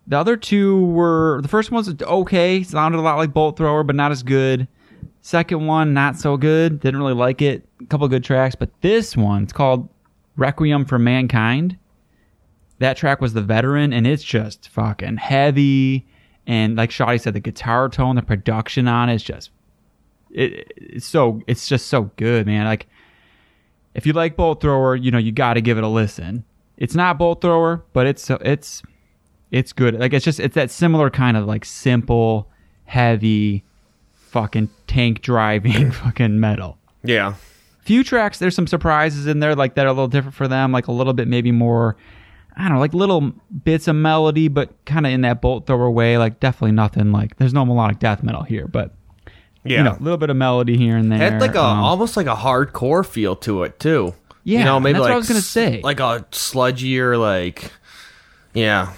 The other two were... The first one's okay. Sounded a lot like Bolt Thrower, but not as good. Second one, not so good. Didn't really like it. A couple of good tracks. But this one, it's called Requiem for Mankind. That track was The Veteran, and it's just fucking heavy. And like Shoddy said, the guitar tone, the production on it is just... It, it's so... It's just so good, man. Like, if you like Bolt Thrower, you know, you got to give it a listen. It's not Bolt Thrower, but it's... it's It's good. Like, it's just, it's that similar kind of like simple, heavy, fucking tank driving fucking metal. Yeah. Few tracks, there's some surprises in there, like that are a little different for them, like a little bit maybe more, I don't know, like little bits of melody, but kind of in that Bolt Thrower way, like definitely nothing like, there's no melodic death metal here, but, yeah. You know, a little bit of melody here and there. It had like a, um, almost like a hardcore feel to it, too. Yeah. You know, maybe that's like, what I was going to say. Like a sludgier, like, yeah.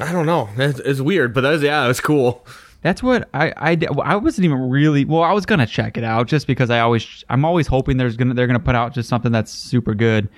I don't know. It's, it's weird, but that was, yeah, it was cool. That's what I, I, I wasn't even really... Well, I was going to check it out just because I always, I'm always hoping there's gonna they're going to put out just something that's super good.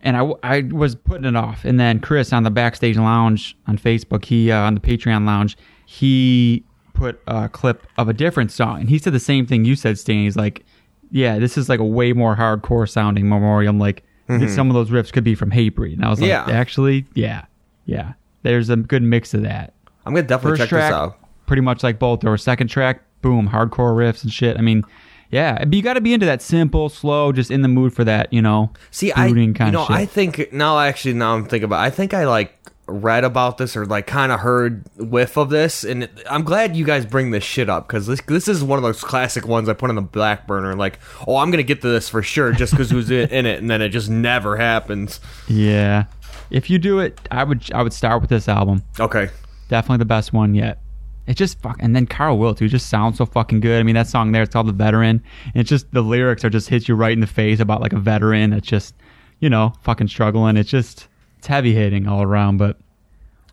And I, I was putting it off. And then Chris on the Backstage Lounge on Facebook, he uh, on the Patreon Lounge, he put a clip of a different song. And he said the same thing you said, Stan. He's like, yeah, this is like a way more hardcore sounding Memoriam. Like, mm-hmm. Some of those riffs could be from Hatebreed. And I was like, yeah. actually, yeah, yeah. There's a good mix of that. I'm going to definitely First check track, this out. Pretty much like Bolt Thrower. Second track, boom, hardcore riffs and shit. I mean, yeah. But you got to be into that simple, slow, just in the mood for that, you know, See, brooding kind you know, of shit. I think, now actually, now I'm thinking about it. I think I like read about this or like kind of heard whiff of this. And it, I'm glad you guys bring this shit up because this, this is one of those classic ones I put on the black burner. Like, oh, I'm going to get to this for sure just because it was in it. And then it just never happens. Yeah. If you do it, I would I would start with this album. Okay. Definitely the best one yet. It just fuck and then Carl Wiltz, who just sounds so fucking good. I mean that song there, it's called The Veteran. And it's just the lyrics are just hit you right in the face about like a veteran that's just, you know, fucking struggling. It's just it's heavy hitting all around, but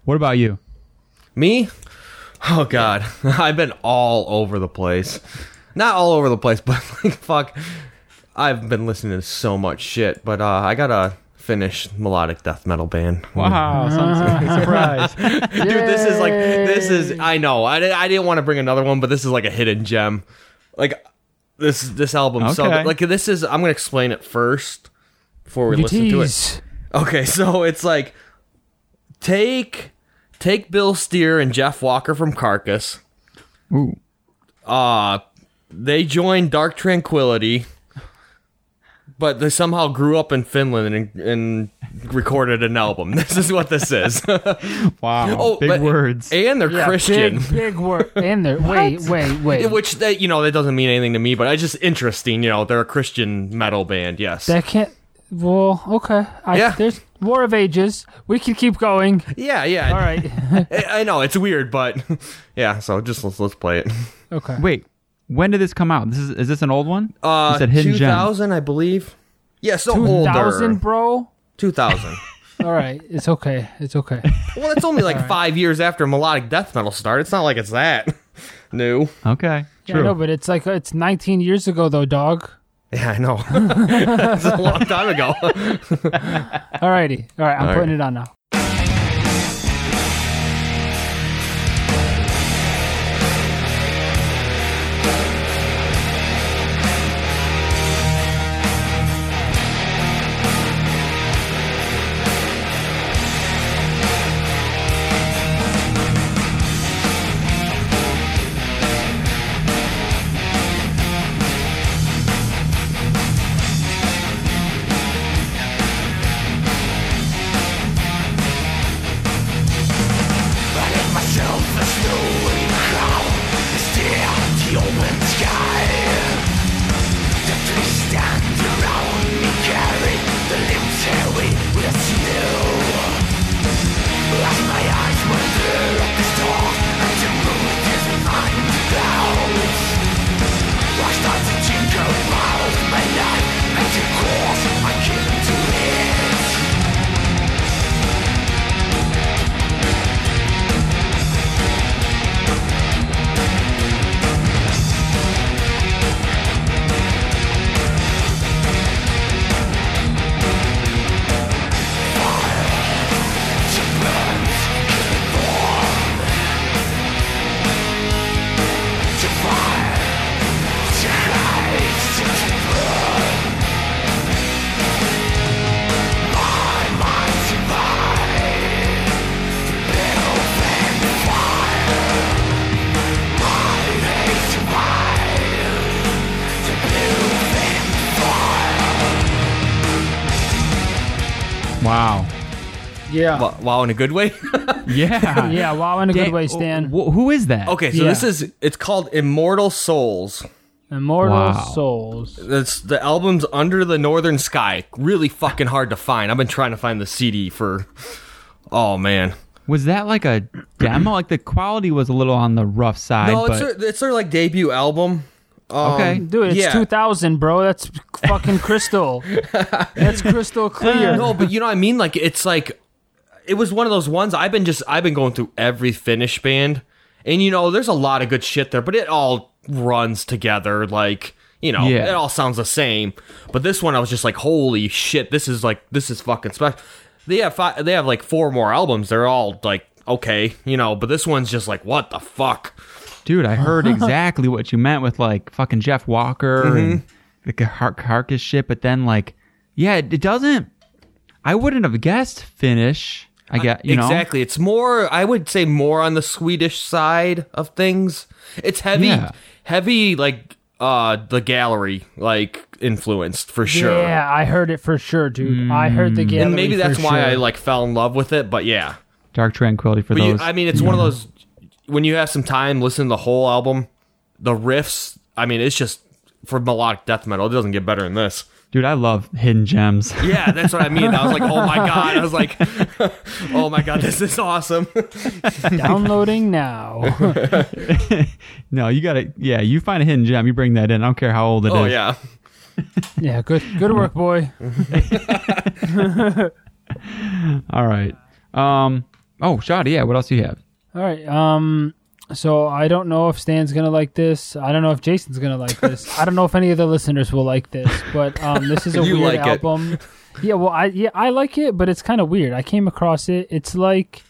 what about you? Me? Oh God. I've been all over the place. Not all over the place, but like fuck. I've been listening to so much shit, but uh I gotta Finnish melodic death metal band. Wow, surprise. Dude, this is like, this is, I know, I, I didn't want to bring another one, but this is like a hidden gem. Like, this this album, okay. So like, this is, I'm going to explain it first before we you listen tease. to it. Okay, so it's like, take, take Bill Steer and Jeff Walker from Carcass. Ooh. Uh, they joined Dark Tranquility. But they somehow grew up in Finland and, and recorded an album. This is what this is. Wow, oh, big but, words. And they're yeah, Christian. Big, big word. And they're wait, wait, wait. Which that you know that doesn't mean anything to me, but it's just interesting. You know, they're a Christian metal band. Yes. That can't. Well, okay. I, yeah. There's War of Ages. We can keep going. Yeah, yeah. All right. I know it's weird, but yeah. So just let's let's play it. Okay. Wait. When did this come out? This is is this an old one? Uh, two thousand, gem. I believe. Yeah, so older. two thousand, bro? two thousand. All right. It's okay. It's okay. Well, it's only like right. five years after melodic death metal started. It's not like it's that new. Okay. True. Yeah, I know, but it's like, it's nineteen years ago, though, dog. Yeah, I know. It's a long time ago. All righty. All right. I'm All putting right. it on now. Wow. Yeah. Wow, wow in a good way? Yeah. Yeah, wow in a Dan, good way, Stan. Wh- who is that? Okay, so yeah. this is, it's called Immortal Souls. Immortal wow. Souls. It's, the album's Under the Northern Sky. Really fucking hard to find. I've been trying to find the C D for, oh man. Was that like a demo? Like the quality was a little on the rough side. No, it's, but... their, it's their like debut album. Um, okay, dude, it's yeah. two thousand, bro. That's fucking crystal. That's crystal clear. No, but you know what I mean? Like it's like it was one of those ones. I've been just I've been going through every Finnish band, and you know, there's a lot of good shit there, but it all runs together. Like you know, yeah. it all sounds the same. But this one, I was just like, holy shit, this is like this is fucking special. They have five, they have like four more albums. They're all like okay, you know, but this one's just like what the fuck. Dude, I heard exactly what you meant with like fucking Jeff Walker mm-hmm. and the car- carcass shit, but then like, yeah, it, it doesn't. I wouldn't have guessed Finnish. I get you know exactly. It's more. I would say more on the Swedish side of things. It's heavy, yeah. heavy like uh, the gallery like influenced for sure. Yeah, I heard it for sure, dude. Mm. I heard the gallery, and maybe that's for why sure. I like fell in love with it. But yeah, Dark Tranquility for but those. You, I mean, it's yeah. one of those. When you have some time, listen to the whole album. The riffs, I mean, it's just for melodic death metal. It doesn't get better than this. Dude, I love hidden gems. Yeah, that's what I mean. I was like, oh my God. I was like, oh my God, this is awesome. Downloading now. No, you got to, yeah, you find a hidden gem. You bring that in. I don't care how old it oh, is. Oh, yeah. Yeah, good, good work, boy. All right. Um. Oh, Shoddy, yeah, what else do you have? All right, um, so I don't know if Stan's going to like this. I don't know if Jason's going to like this. I don't know if any of the listeners will like this, but um, this is a weird like album. It. Yeah, well, I yeah I like it, but it's kind of weird. I came across it. It's like,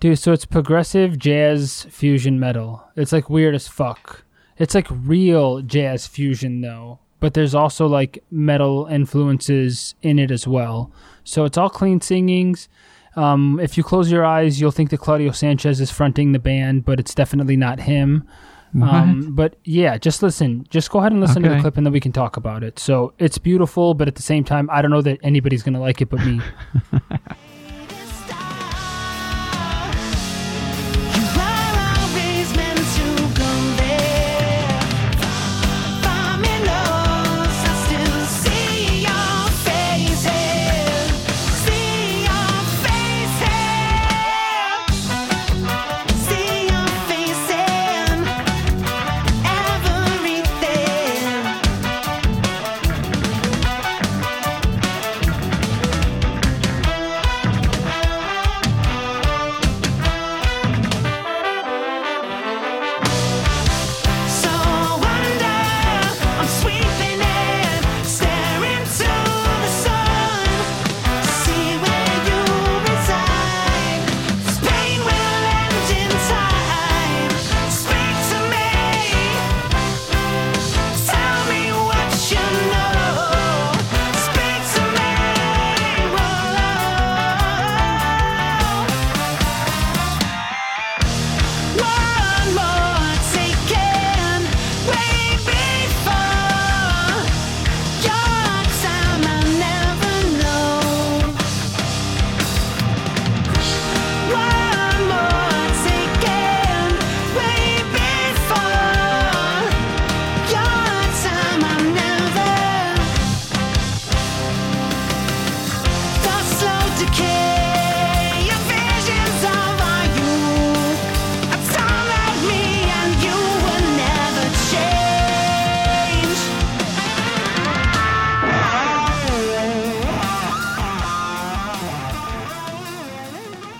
dude, so it's progressive jazz fusion metal. It's like weird as fuck. It's like real jazz fusion, though, but there's also like metal influences in it as well. So it's all clean singings. Um, if you close your eyes, you'll think that Claudio Sanchez is fronting the band, but it's definitely not him. Um, but yeah, just listen. Just go ahead and listen okay. to the clip, and then we can talk about it. So it's beautiful, but at the same time, I don't know that anybody's going to like it but me.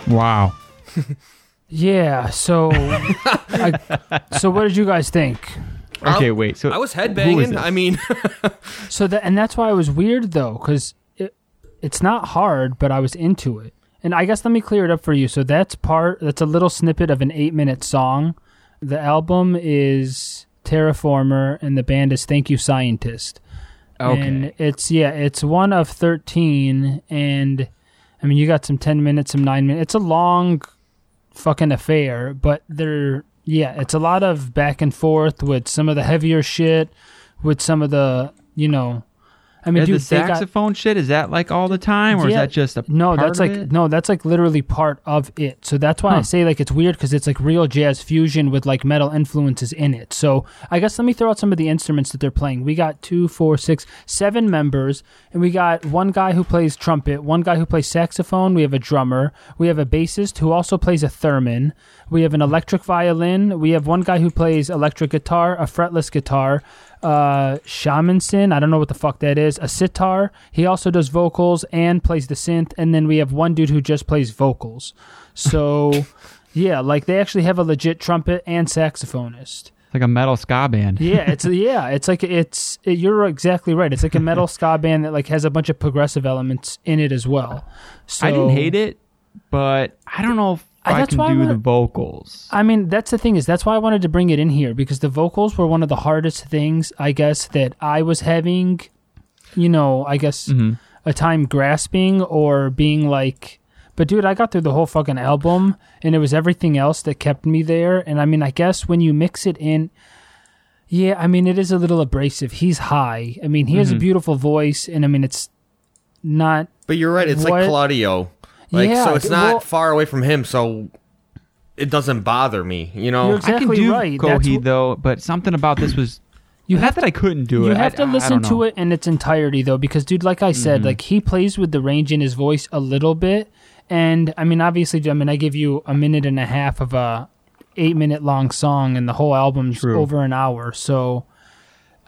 Wow. Yeah, so I, so what did you guys think? Okay, I'll, wait. So I was headbanging. I mean So that and that's why it was weird though, cuz it, it's not hard, but I was into it. And I guess let me clear it up for you. So that's part that's a little snippet of an eight-minute song. The album is Terraformer and the band is Thank You Scientist. Okay. And it's yeah, it's one of thirteen and I mean, you got some ten minutes, some nine minutes. It's a long fucking affair, but they're, yeah, it's a lot of back and forth with some of the heavier shit, with some of the, you know, I mean, yeah, dude, the saxophone got, shit, is that like all the time, or yeah, is that just a no? Part that's of like it? no, that's like literally part of it. So that's why huh. I say like it's weird because it's like real jazz fusion with like metal influences in it. So I guess let me throw out some of the instruments that they're playing. We got two, four, six, seven members, and we got one guy who plays trumpet, one guy who plays saxophone. We have a drummer, we have a bassist who also plays a theremin. We have an electric violin. We have one guy who plays electric guitar, a fretless guitar, uh, shamansin, I don't know what the fuck that is, a sitar. He also does vocals and plays the synth. And then we have one dude who just plays vocals. So, yeah, like they actually have a legit trumpet and saxophonist. It's like a metal ska band. yeah, it's yeah, it's like it's. It, you're exactly right. It's like a metal ska band that like has a bunch of progressive elements in it as well. So, I didn't hate it, but I don't know if I can do the vocals. I mean, that's the thing is, that's why I wanted to bring it in here, because the vocals were one of the hardest things, I guess, that I was having, you know, I guess mm-hmm. a time grasping or being like, but dude, I got through the whole fucking album and it was everything else that kept me there. And I mean, I guess when you mix it in, yeah, I mean, it is a little abrasive. He's high. I mean, he mm-hmm. has a beautiful voice and I mean, it's not. But you're right. It's what, like Claudio. Like yeah, so it's not well, far away from him, so it doesn't bother me, you know? You're exactly I can do right. Coheed, wh- though, but something about this was... You have that I couldn't do you it. You have I, to listen to it in its entirety, though, because, dude, like I said, mm-hmm. like he plays with the range in his voice a little bit, and, I mean, obviously, I mean, I give you a minute and a half of a eight-minute-long song, and the whole album's True. over an hour, so...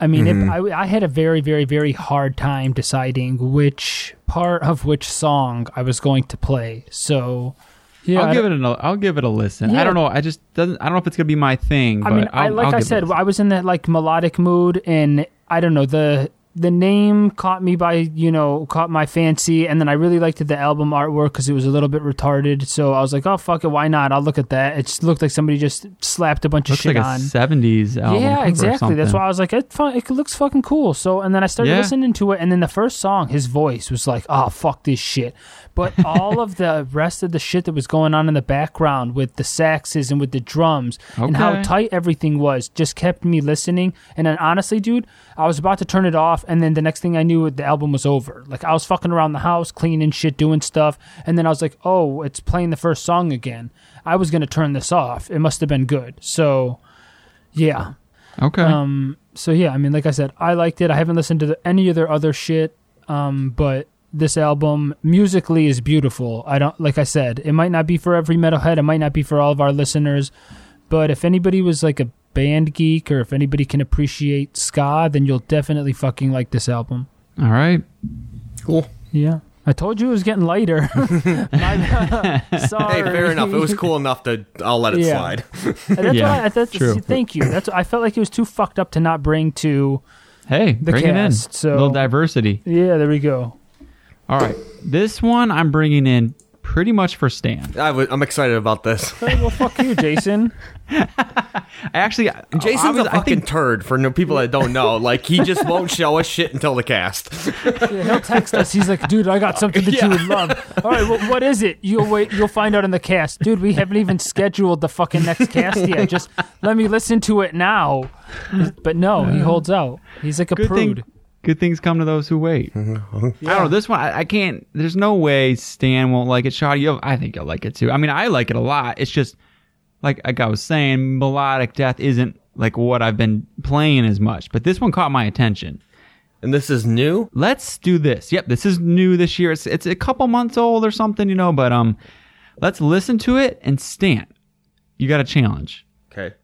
I mean, mm-hmm. it, I, I had a very, very, very hard time deciding which part of which song I was going to play. So, yeah, I'll I, give it an I'll give it a listen. Yeah. I don't know. I just doesn't. I don't know if it's gonna be my thing. I but mean, I'll, I like I'll I said, I was in that like melodic mood, and I don't know the the name caught me by you know caught my fancy, and then I really liked the album artwork because it was a little bit retarded. So I was like, oh fuck it, why not? I'll look at that. It just looked like somebody just slapped a bunch looks of shit like on. Looks like a seventies album. Yeah, exactly. That's why I was like, it, it looks fucking cool. So, and then I started yeah. listening to it, and then the first song, his voice was like, oh fuck this shit. But all of the rest of the shit that was going on in the background with the saxes and with the drums okay. and how tight everything was just kept me listening. And then honestly, dude, I was about to turn it off, and then the next thing I knew, the album was over. Like I was fucking around the house, cleaning shit, doing stuff, and then I was like, oh, it's playing the first song again. I was gonna turn this off. It must have been good. So, yeah. Okay. Um. So yeah, I mean, like I said, I liked it. I haven't listened to the, any of their other shit. Um. But this album musically is beautiful. I don't like I said, it might not be for every metalhead. It might not be for all of our listeners. But if anybody was like a band geek, or if anybody can appreciate ska, then you'll definitely fucking like this album. All right. Cool. Yeah. I told you it was getting lighter. My, uh, sorry. Hey, fair enough. It was cool enough to I'll let it yeah. slide. That's yeah, why I, that's, true. Thank you. That's I felt like it was too fucked up to not bring to hey, the bring cast. It in. So, a little diversity. Yeah, there we go. All right. This one I'm bringing in pretty much for Stan. I w- I'm excited about this. Hey, well, fuck you, Jason. I actually, Jason's I was, a fucking I think, turd for people that don't know. Like, he just won't show us shit until the cast. Yeah, he'll text us. He's like, dude, I got something that yeah. you would love. All right, well, what is it? You'll wait. You'll find out in the cast. Dude, we haven't even scheduled the fucking next cast yet. Just let me listen to it now. But no, he holds out. He's like a Good prude. Thing- Good things come to those who wait. Yeah. I don't know. This one, I, I can't. There's no way Stan won't like it. Shoddy, I think you'll like it too. I mean, I like it a lot. It's just, like, like I was saying, melodic death isn't like what I've been playing as much. But this one caught my attention. And this is new? Let's do this. Yep, this is new this year. It's, it's a couple months old or something, you know. But um, let's listen to it. And Stan, you got a challenge. Okay.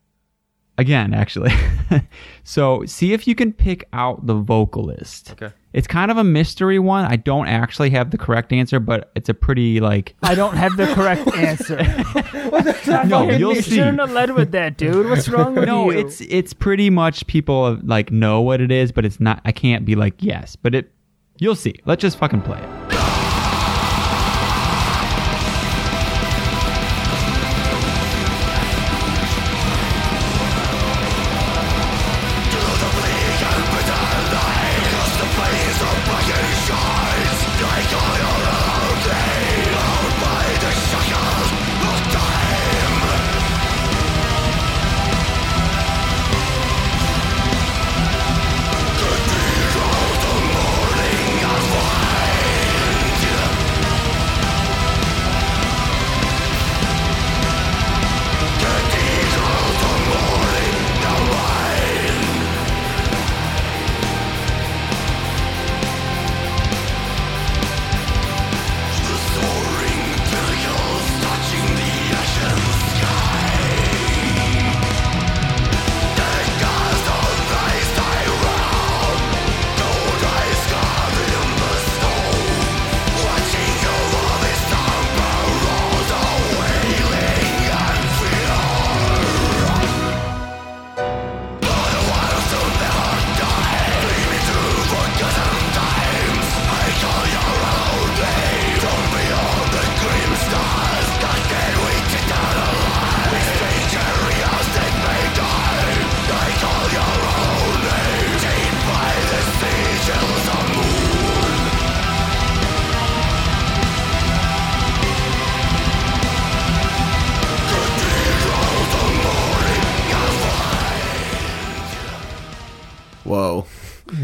Again, actually. So see if you can pick out the vocalist. Okay. It's kind of a mystery one. I don't actually have the correct answer, but it's a pretty like... I don't have the correct answer. No, you'll see. You shouldn't have led with that, dude. What's wrong with no, you? No, it's it's pretty much people like know what it is, but it's not... I can't be like, yes, but it... You'll see. Let's just fucking play it.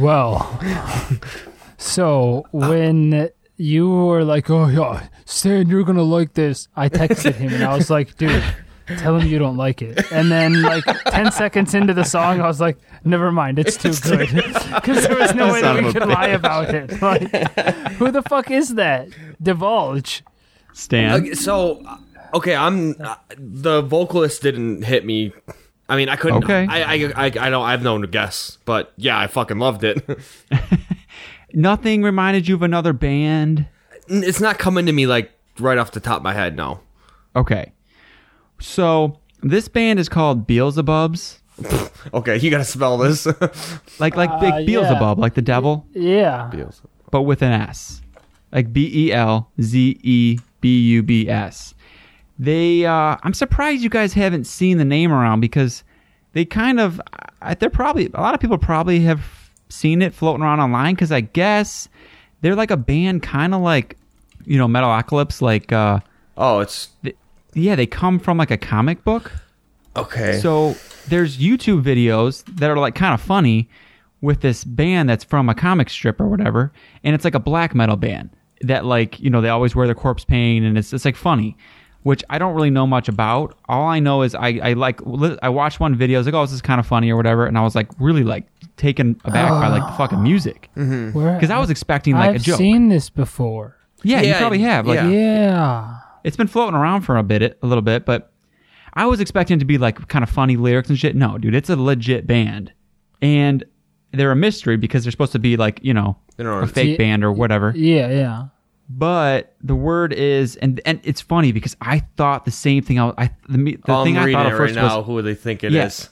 Well, so when you were like, oh, yeah, Stan, you're going to like this, I texted him and I was like, dude, tell him you don't like it. And then like ten seconds into the song, I was like, never mind, it's too good. Because there was no way that we could lie about it. Like, who the fuck is that? Divulge. Stan. Okay, so, okay, I'm, uh, the vocalist didn't hit me. I mean, I couldn't, okay. I, I, I, I don't, I have no guess, but yeah, I fucking loved it. Nothing reminded you of another band? It's not coming to me like right off the top of my head, no. Okay. So, this band is called Beelzebubs. Okay, you gotta spell this. like, like, like uh, Beelzebub, yeah. Like the devil? Yeah. Beelzebub. But with an S. Like B E L Z E B U B S. They, uh, I'm surprised you guys haven't seen the name around because they kind of, they're probably, a lot of people probably have seen it floating around online because I guess they're like a band kind of like, you know, Metalocalypse, like, uh, oh, it's, th- yeah, they come from like a comic book. Okay. So there's YouTube videos that are like kind of funny with this band that's from a comic strip or whatever, and it's like a black metal band that like, you know, they always wear their corpse paint and it's, it's like funny. Which I don't really know much about. All I know is I, I like I watched one video. I was like, oh, this is kind of funny or whatever, and I was like really like taken aback oh. by like the fucking music because mm-hmm. I was expecting like I've a joke. I've seen this before. Yeah, yeah, you probably have. Like, yeah. yeah, it's been floating around for a bit, a little bit, but I was expecting it to be like kind of funny lyrics and shit. No, dude, it's a legit band, and they're a mystery because they're supposed to be like you know a fake yeah. band or whatever. Yeah, yeah. But the word is, and and it's funny because I thought the same thing. I, I the, the I'm thing I thought of first right now, was who they think it yes, is.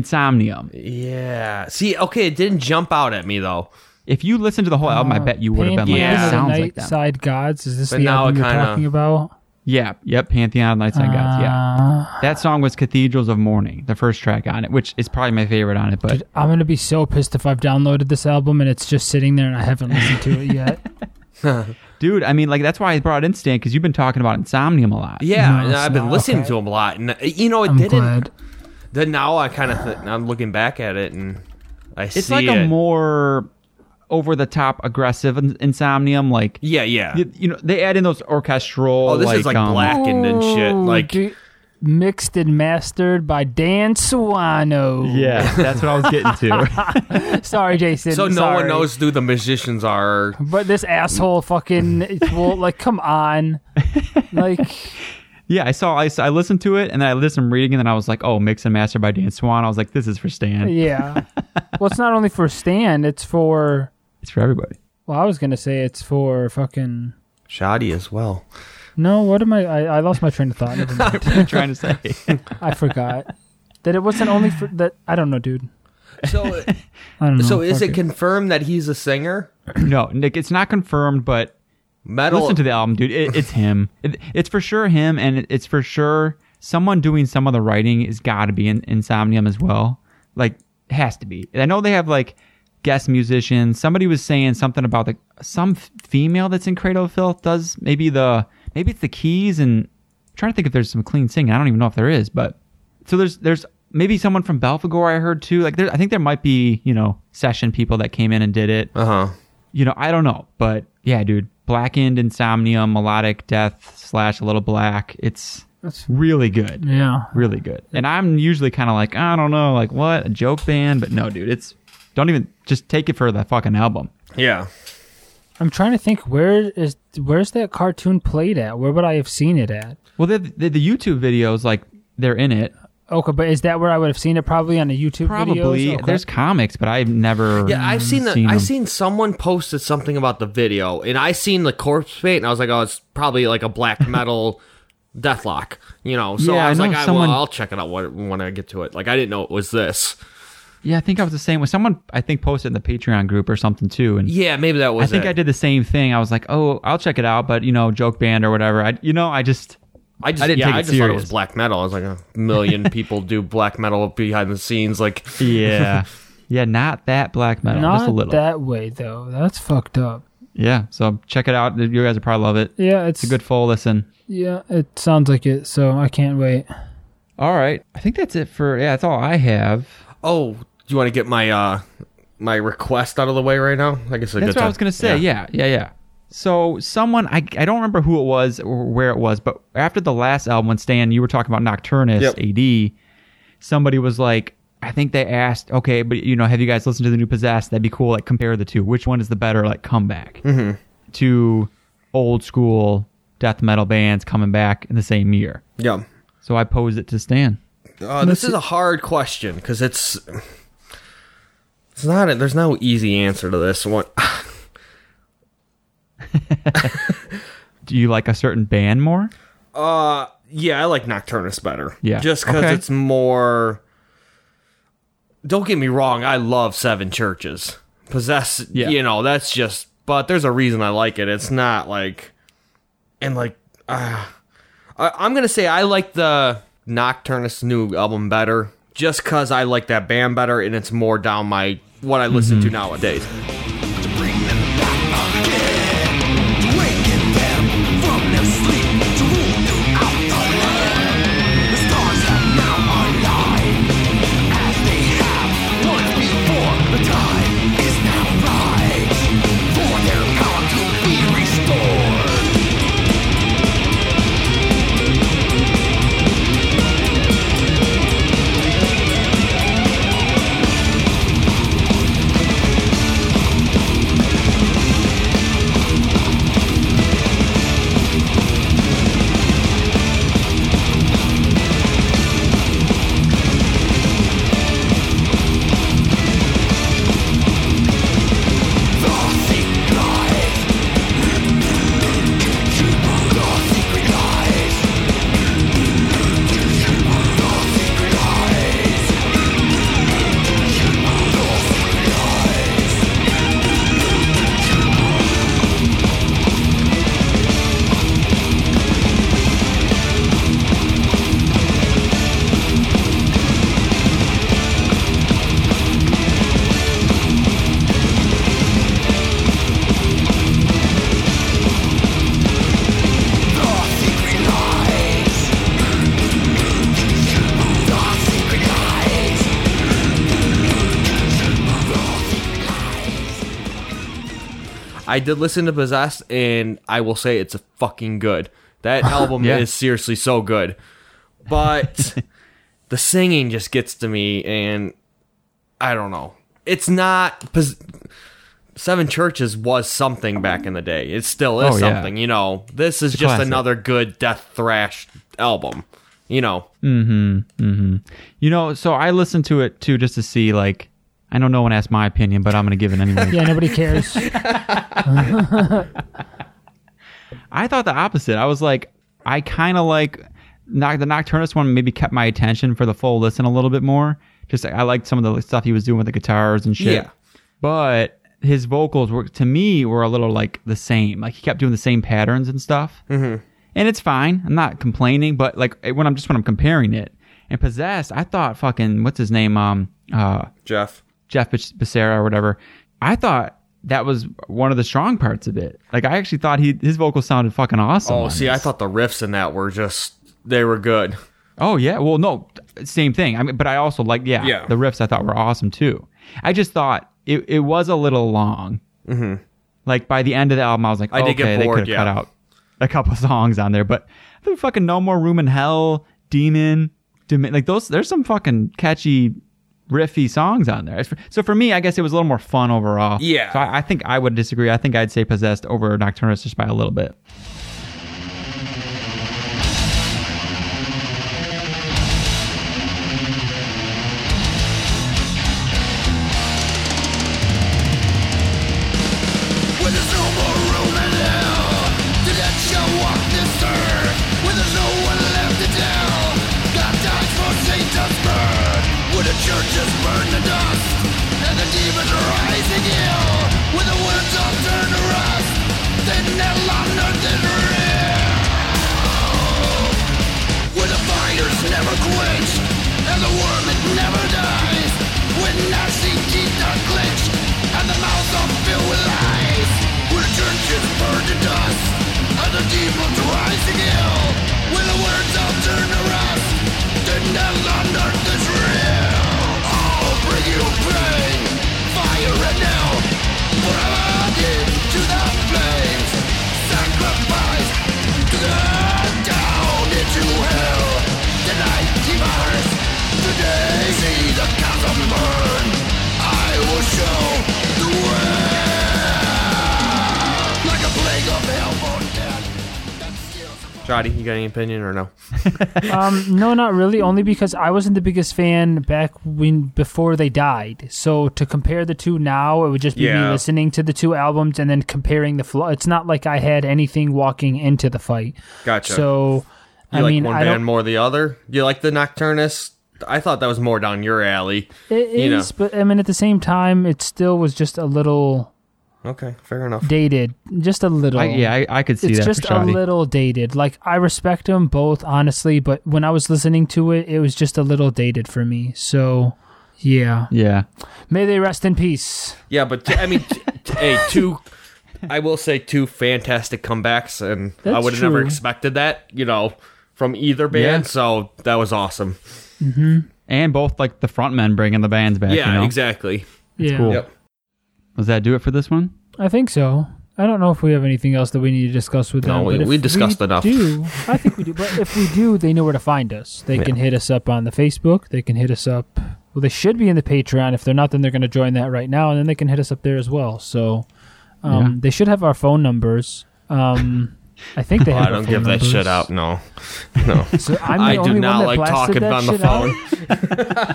Insomnium. Yeah. See, okay, it didn't jump out at me though. If you listen to the whole uh, album, I bet you would have been like, yeah. it sounds like that. Nightside Gods. Is this but the album kinda, you're talking about? Yeah. Yep. Pantheon, Nightside uh, Gods. Yeah. That song was Cathedrals of Mourning, the first track on it, which is probably my favorite on it. But dude, I'm gonna be so pissed if I've downloaded this album and it's just sitting there and I haven't listened to it yet. Dude, I mean, like, that's why I brought in Stan, because you've been talking about Insomnium a lot. Yeah, no, I've been not, listening okay. to him a lot. And, you know, it I'm didn't. Glad. Then now I kind of, th- I'm looking back at it and I it's see It's like it. a more over-the-top aggressive Insomnium. Like, yeah, yeah. You, you know, they add in those orchestral. Oh, this like, is like um, blackened and shit. Like, dude. Mixed and mastered by Dan Suano. Yeah, that's what I was getting to. Sorry, Jason. So no sorry. one knows who the musicians are. But this asshole fucking, well, like, come on. Like... Yeah, I saw, I saw, I listened to it, and then I listened reading, and then I was like, oh, Mix and Master by Dan Suano. I was like, this is for Stan. Yeah. Well, it's not only for Stan, it's for... It's for everybody. Well, I was going to say it's for fucking... Shoddy as well. No, what am I, I? I lost my train of thought. Never mind. What are you trying to say? I forgot that it wasn't only for that. I don't know, dude. So, I don't know. So is it, it confirmed that he's a singer? No, Nick, it's not confirmed. But metal. Listen to the album, dude. It, it's him. It, it's for sure him, and it, it's for sure someone doing some of the writing has got to be in Insomnium as well. Like, has to be. I know they have like guest musician. Somebody was saying something about the some female that's in Cradle of Filth does maybe the. Maybe it's the keys, and I'm trying to think if there's some clean singing. I don't even know if there is, but so there's there's maybe someone from Belphegor I heard too. Like there, I think there might be you know session people that came in and did it. Uh huh. You know I don't know, but yeah, dude, blackened Insomnium, melodic death slash a little black. It's That's, really good. Yeah, really good. And I'm usually kind of like I don't know, like what a joke band, but no, dude, it's don't even just take it for the fucking album. Yeah. I'm trying to think where is where's that cartoon played at? Where would I have seen it at? Well, the the, the YouTube videos, like they're in it. Okay, but is that where I would have seen it? Probably on a YouTube. Probably videos? Okay. There's comics, but I've never. Yeah, I've seen the. I've seen someone posted something about the video, and I seen the corpse paint, and I was like, oh, it's probably like a black metal Deathlock, you know. So yeah, I was I know like, someone... I, well, I'll check it out when, when I get to it. Like I didn't know it was this. Yeah, I think I was the same with someone. I think posted in the Patreon group or something too. And yeah, maybe that was. I think it. I did the same thing. I was like, "Oh, I'll check it out," but you know, joke band or whatever. I, you know, I just, I just, I didn't yeah, take it I just serious. Thought it was black metal. I was like, a million people do black metal behind the scenes, like yeah, yeah, not that black metal, not just a little that way though. That's fucked up. Yeah, so check it out. You guys will probably love it. Yeah, it's, it's a good full listen. Yeah, it sounds like it. So I can't wait. All right, I think that's it for yeah. That's all I have. Oh. Do you want to get my uh, my request out of the way right now. I guess a that's good what time. I was gonna say. Yeah, yeah, yeah. yeah. So someone, I, I don't remember who it was or where it was, but after the last album, when Stan, you were talking about Nocturnus yep. A D, somebody was like, I think they asked, okay, but you know, have you guys listened to the new Possessed? That'd be cool. Like compare the two. Which one is the better like comeback mm-hmm. to old school death metal bands coming back in the same year? Yeah. So I posed it to Stan. Uh, this is a hard question because it's it's not. A, there's no easy answer to this one. Do you like a certain band more? Uh, yeah, I like Nocturnus better. Yeah, just because okay. it's more. Don't get me wrong, I love Seven Churches. Possess, yeah. you know, that's just. But there's a reason I like it. It's not like, and like, uh, I, I'm gonna say I like the Nocturnus new album better, just because I like that band better, and it's more down my what I listen mm-hmm. to nowadays. I did listen to Possessed, and I will say it's a fucking good. That album yeah. is seriously so good. But the singing just gets to me, and I don't know. It's not... Seven Churches was something back in the day. It still is oh, something, yeah. you know. This is it's just classic. Another good death thrash album, you know. Mm-hmm, mm-hmm. You know, so I listened to it, too, just to see, like... I know no one asked my opinion, but I'm going to give it anyway. Yeah, nobody cares. I thought the opposite. I was like, I kind of like not, the Nocturnus one maybe kept my attention for the full listen a little bit more. Just I liked some of the stuff he was doing with the guitars and shit. Yeah. But his vocals were, to me, were a little like the same. Like he kept doing the same patterns and stuff. Mm-hmm. And it's fine. I'm not complaining, but like when I'm just when I'm comparing it and Possessed, I thought fucking what's his name? Um, uh, Jeff. Jeff Becerra or whatever, I thought that was one of the strong parts of it. Like, I actually thought he his vocals sounded fucking awesome. Oh, see, this. I thought the riffs in that were just, they were good. Oh, yeah. Well, no, same thing. I mean, but I also like, yeah, yeah, the riffs I thought were awesome, too. I just thought it, it was a little long. Mm-hmm. Like, by the end of the album, I was like, I okay, did get bored, they could have yeah. cut out a couple songs on there. But the fucking No More Room in Hell, Demon, Demon, like, those, there's some fucking catchy... riffy songs on there. So for me, I guess it was a little more fun overall. Yeah. So I, I think I would disagree. I think I'd say Possessed over Nocturnus just by a little bit. Fire! Shoddy, you got any opinion or no? um, no, not really. Only because I wasn't the biggest fan back when before they died. So to compare the two now, it would just be yeah. me listening to the two albums and then comparing the flow. It's not like I had anything walking into the fight. Gotcha. So you I like mean, one I band don't... more the other. You like the Nocturnus? I thought that was more down your alley. It you is, know. But I mean, at the same time, it still was just a little. Okay, fair enough. Dated, just a little. I, yeah, I, I could see it's that. It's just a little dated. Like, I respect them both, honestly, but when I was listening to it, it was just a little dated for me. So, yeah. Yeah. May they rest in peace. Yeah, but, t- I mean, t- t- hey, two, I will say two fantastic comebacks, and That's I would have never expected that, you know, from either band, yeah. so that was awesome. Mm-hmm. And both, like, the front men bringing the bands back. Yeah, you know? Exactly. That's yeah. cool. Yep. Does that do it for this one? I think so. I don't know if we have anything else that we need to discuss with no, them. No, we, we discussed we enough. Do, I think we do. But if we do, they know where to find us. They yeah. can hit us up on the Facebook. They can hit us up. Well, they should be in the Patreon. If they're not, then they're going to join that right now. And then they can hit us up there as well. So um, yeah. they should have our phone numbers. Um, I think they have oh, our phone numbers. I don't give numbers. that shit out. No. No. So I'm the I only do not one that like talking on the phone.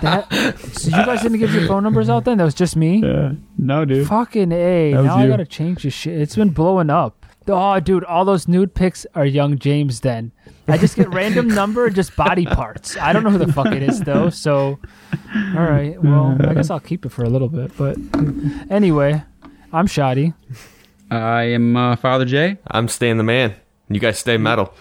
that, so you guys didn't give your phone numbers out then? That was just me? Yeah. No, dude. Fucking A. Now you. I got to change this shit. It's been blowing up. Oh, dude, all those nude pics are young James then. I just get random number, just body parts. I don't know who the fuck it is, though. So, all right. Well, I guess I'll keep it for a little bit. But anyway, I'm Shoddy. I am uh, Father Jay. I'm Stan the Man. You guys stay metal.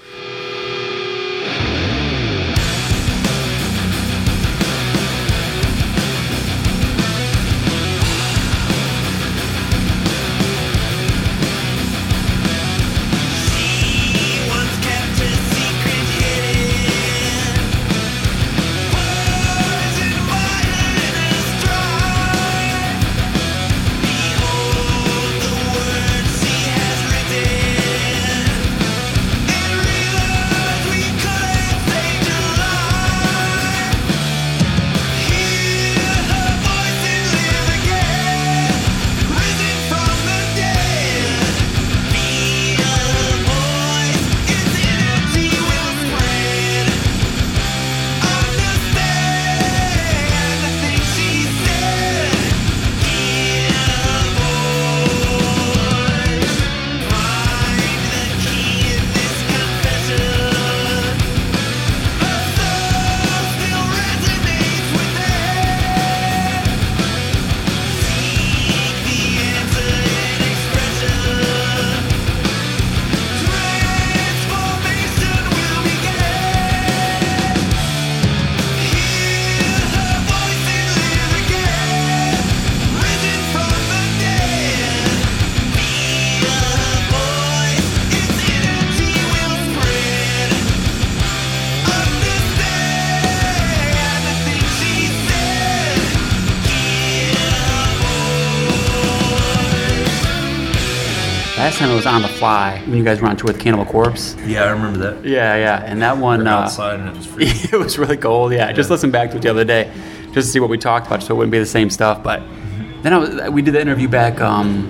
On the fly when you guys were on tour with Cannibal Corpse. Yeah, I remember that. Yeah, yeah, and that one. We were outside uh, and it was freezing. It was really cold. Yeah. yeah, I just listened back to it the other day just to see what we talked about, so it wouldn't be the same stuff. But mm-hmm. then I was, we did the interview back. Um,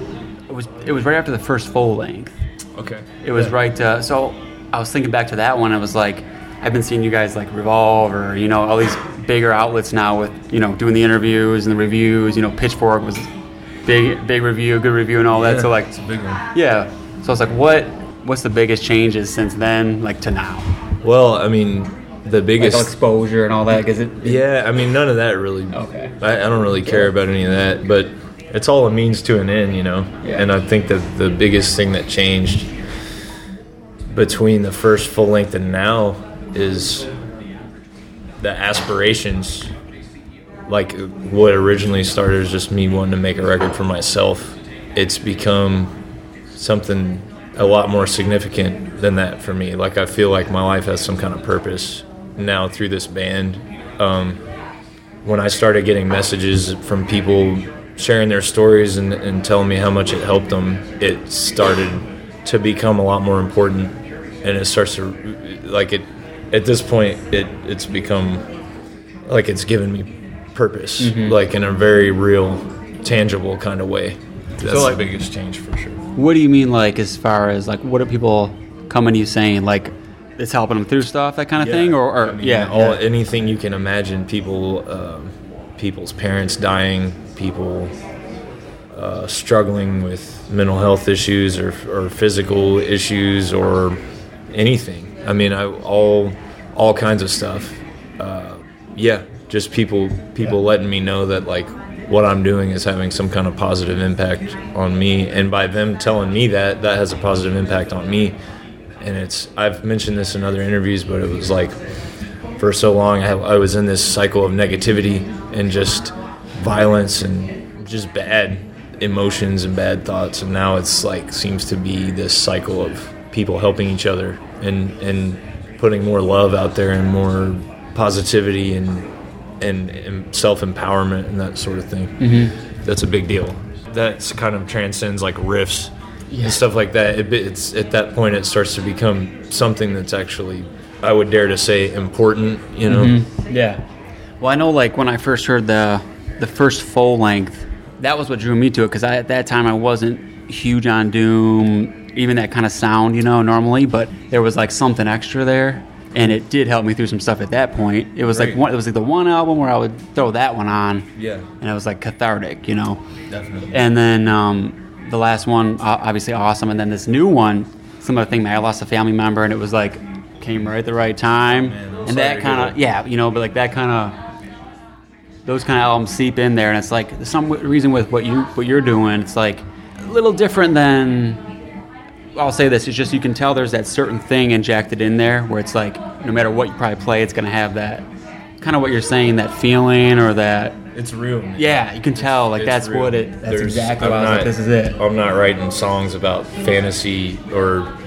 it was it was right after the first full length. Okay. It was yeah. right. Uh, so I was thinking back to that one. I was like, I've been seeing you guys like Revolve or you know all these bigger outlets now with you know doing the interviews and the reviews. You know, Pitchfork was big, big review, good review, and all yeah, that. So like, it's a big one. Yeah. So I was like, what? What's the biggest changes since then, like to now? Well, I mean, the biggest like exposure and all that. Cause it, it, yeah, I mean, none of that really. Okay. I, I don't really care about any of that, but it's all a means to an end, you know. Yeah. And I think that the biggest thing that changed between the first full length and now is the aspirations. Like what originally started as just me wanting to make a record for myself. It's become something a lot more significant than that for me. Like I feel like my life has some kind of purpose now through this band. Um, when I started getting messages from people sharing their stories and, and telling me how much it helped them, it started to become a lot more important. And it starts to like it at this point. It it's become like it's given me purpose, mm-hmm. like in a very real, tangible kind of way. That's so, like, the biggest change for sure. What do you mean, like, as far as, like, what are people coming to you saying? Like, it's helping them through stuff, that kind of yeah. thing, or, or I mean, yeah, all yeah. anything you can imagine. People, uh, people's parents dying, people uh, struggling with mental health issues or or physical issues or anything. I mean, I, all all kinds of stuff. Uh, yeah, just people people yeah. letting me know that like what I'm doing is having some kind of positive impact on me, and by them telling me that, that has a positive impact on me. And it's, I've mentioned this in other interviews, but it was like for so long I, I was in this cycle of negativity and just violence and just bad emotions and bad thoughts. And now it's like seems to be this cycle of people helping each other and, and putting more love out there and more positivity and, and, and self-empowerment and that sort of thing. Mm-hmm. That's a big deal. That's kind of transcends like rifts. Yeah. And stuff like that. It, it's at that point it starts to become something that's actually, I would dare to say, important. You know? Mm-hmm. Yeah. Well, I know, like when I first heard the the first full length, that was what drew me to it, because at that time I wasn't huge on doom, even that kind of sound, you know, normally. But there was like something extra there, and it did help me through some stuff at that point. It was right. like one, it was like the one album where I would throw that one on. Yeah. And it was like cathartic, you know. Definitely. And then. Um, The last one, obviously awesome, and then this new one, similar thing. Man, I lost a family member, and it was like came right at the right time, man, and that kind of yeah, you know, but like that kind of those kind of albums seep in there, and it's like there's some reason with what you what you're doing, it's like a little different than. I'll say this: it's just you can tell there's that certain thing injected in there where it's like no matter what you probably play, it's gonna have that kind of what you're saying, that feeling or that. It's real, man. Yeah, you can tell. Like, it's that's real. What it... That's There's, exactly what I was not, like, this is it. I'm not writing songs about fantasy or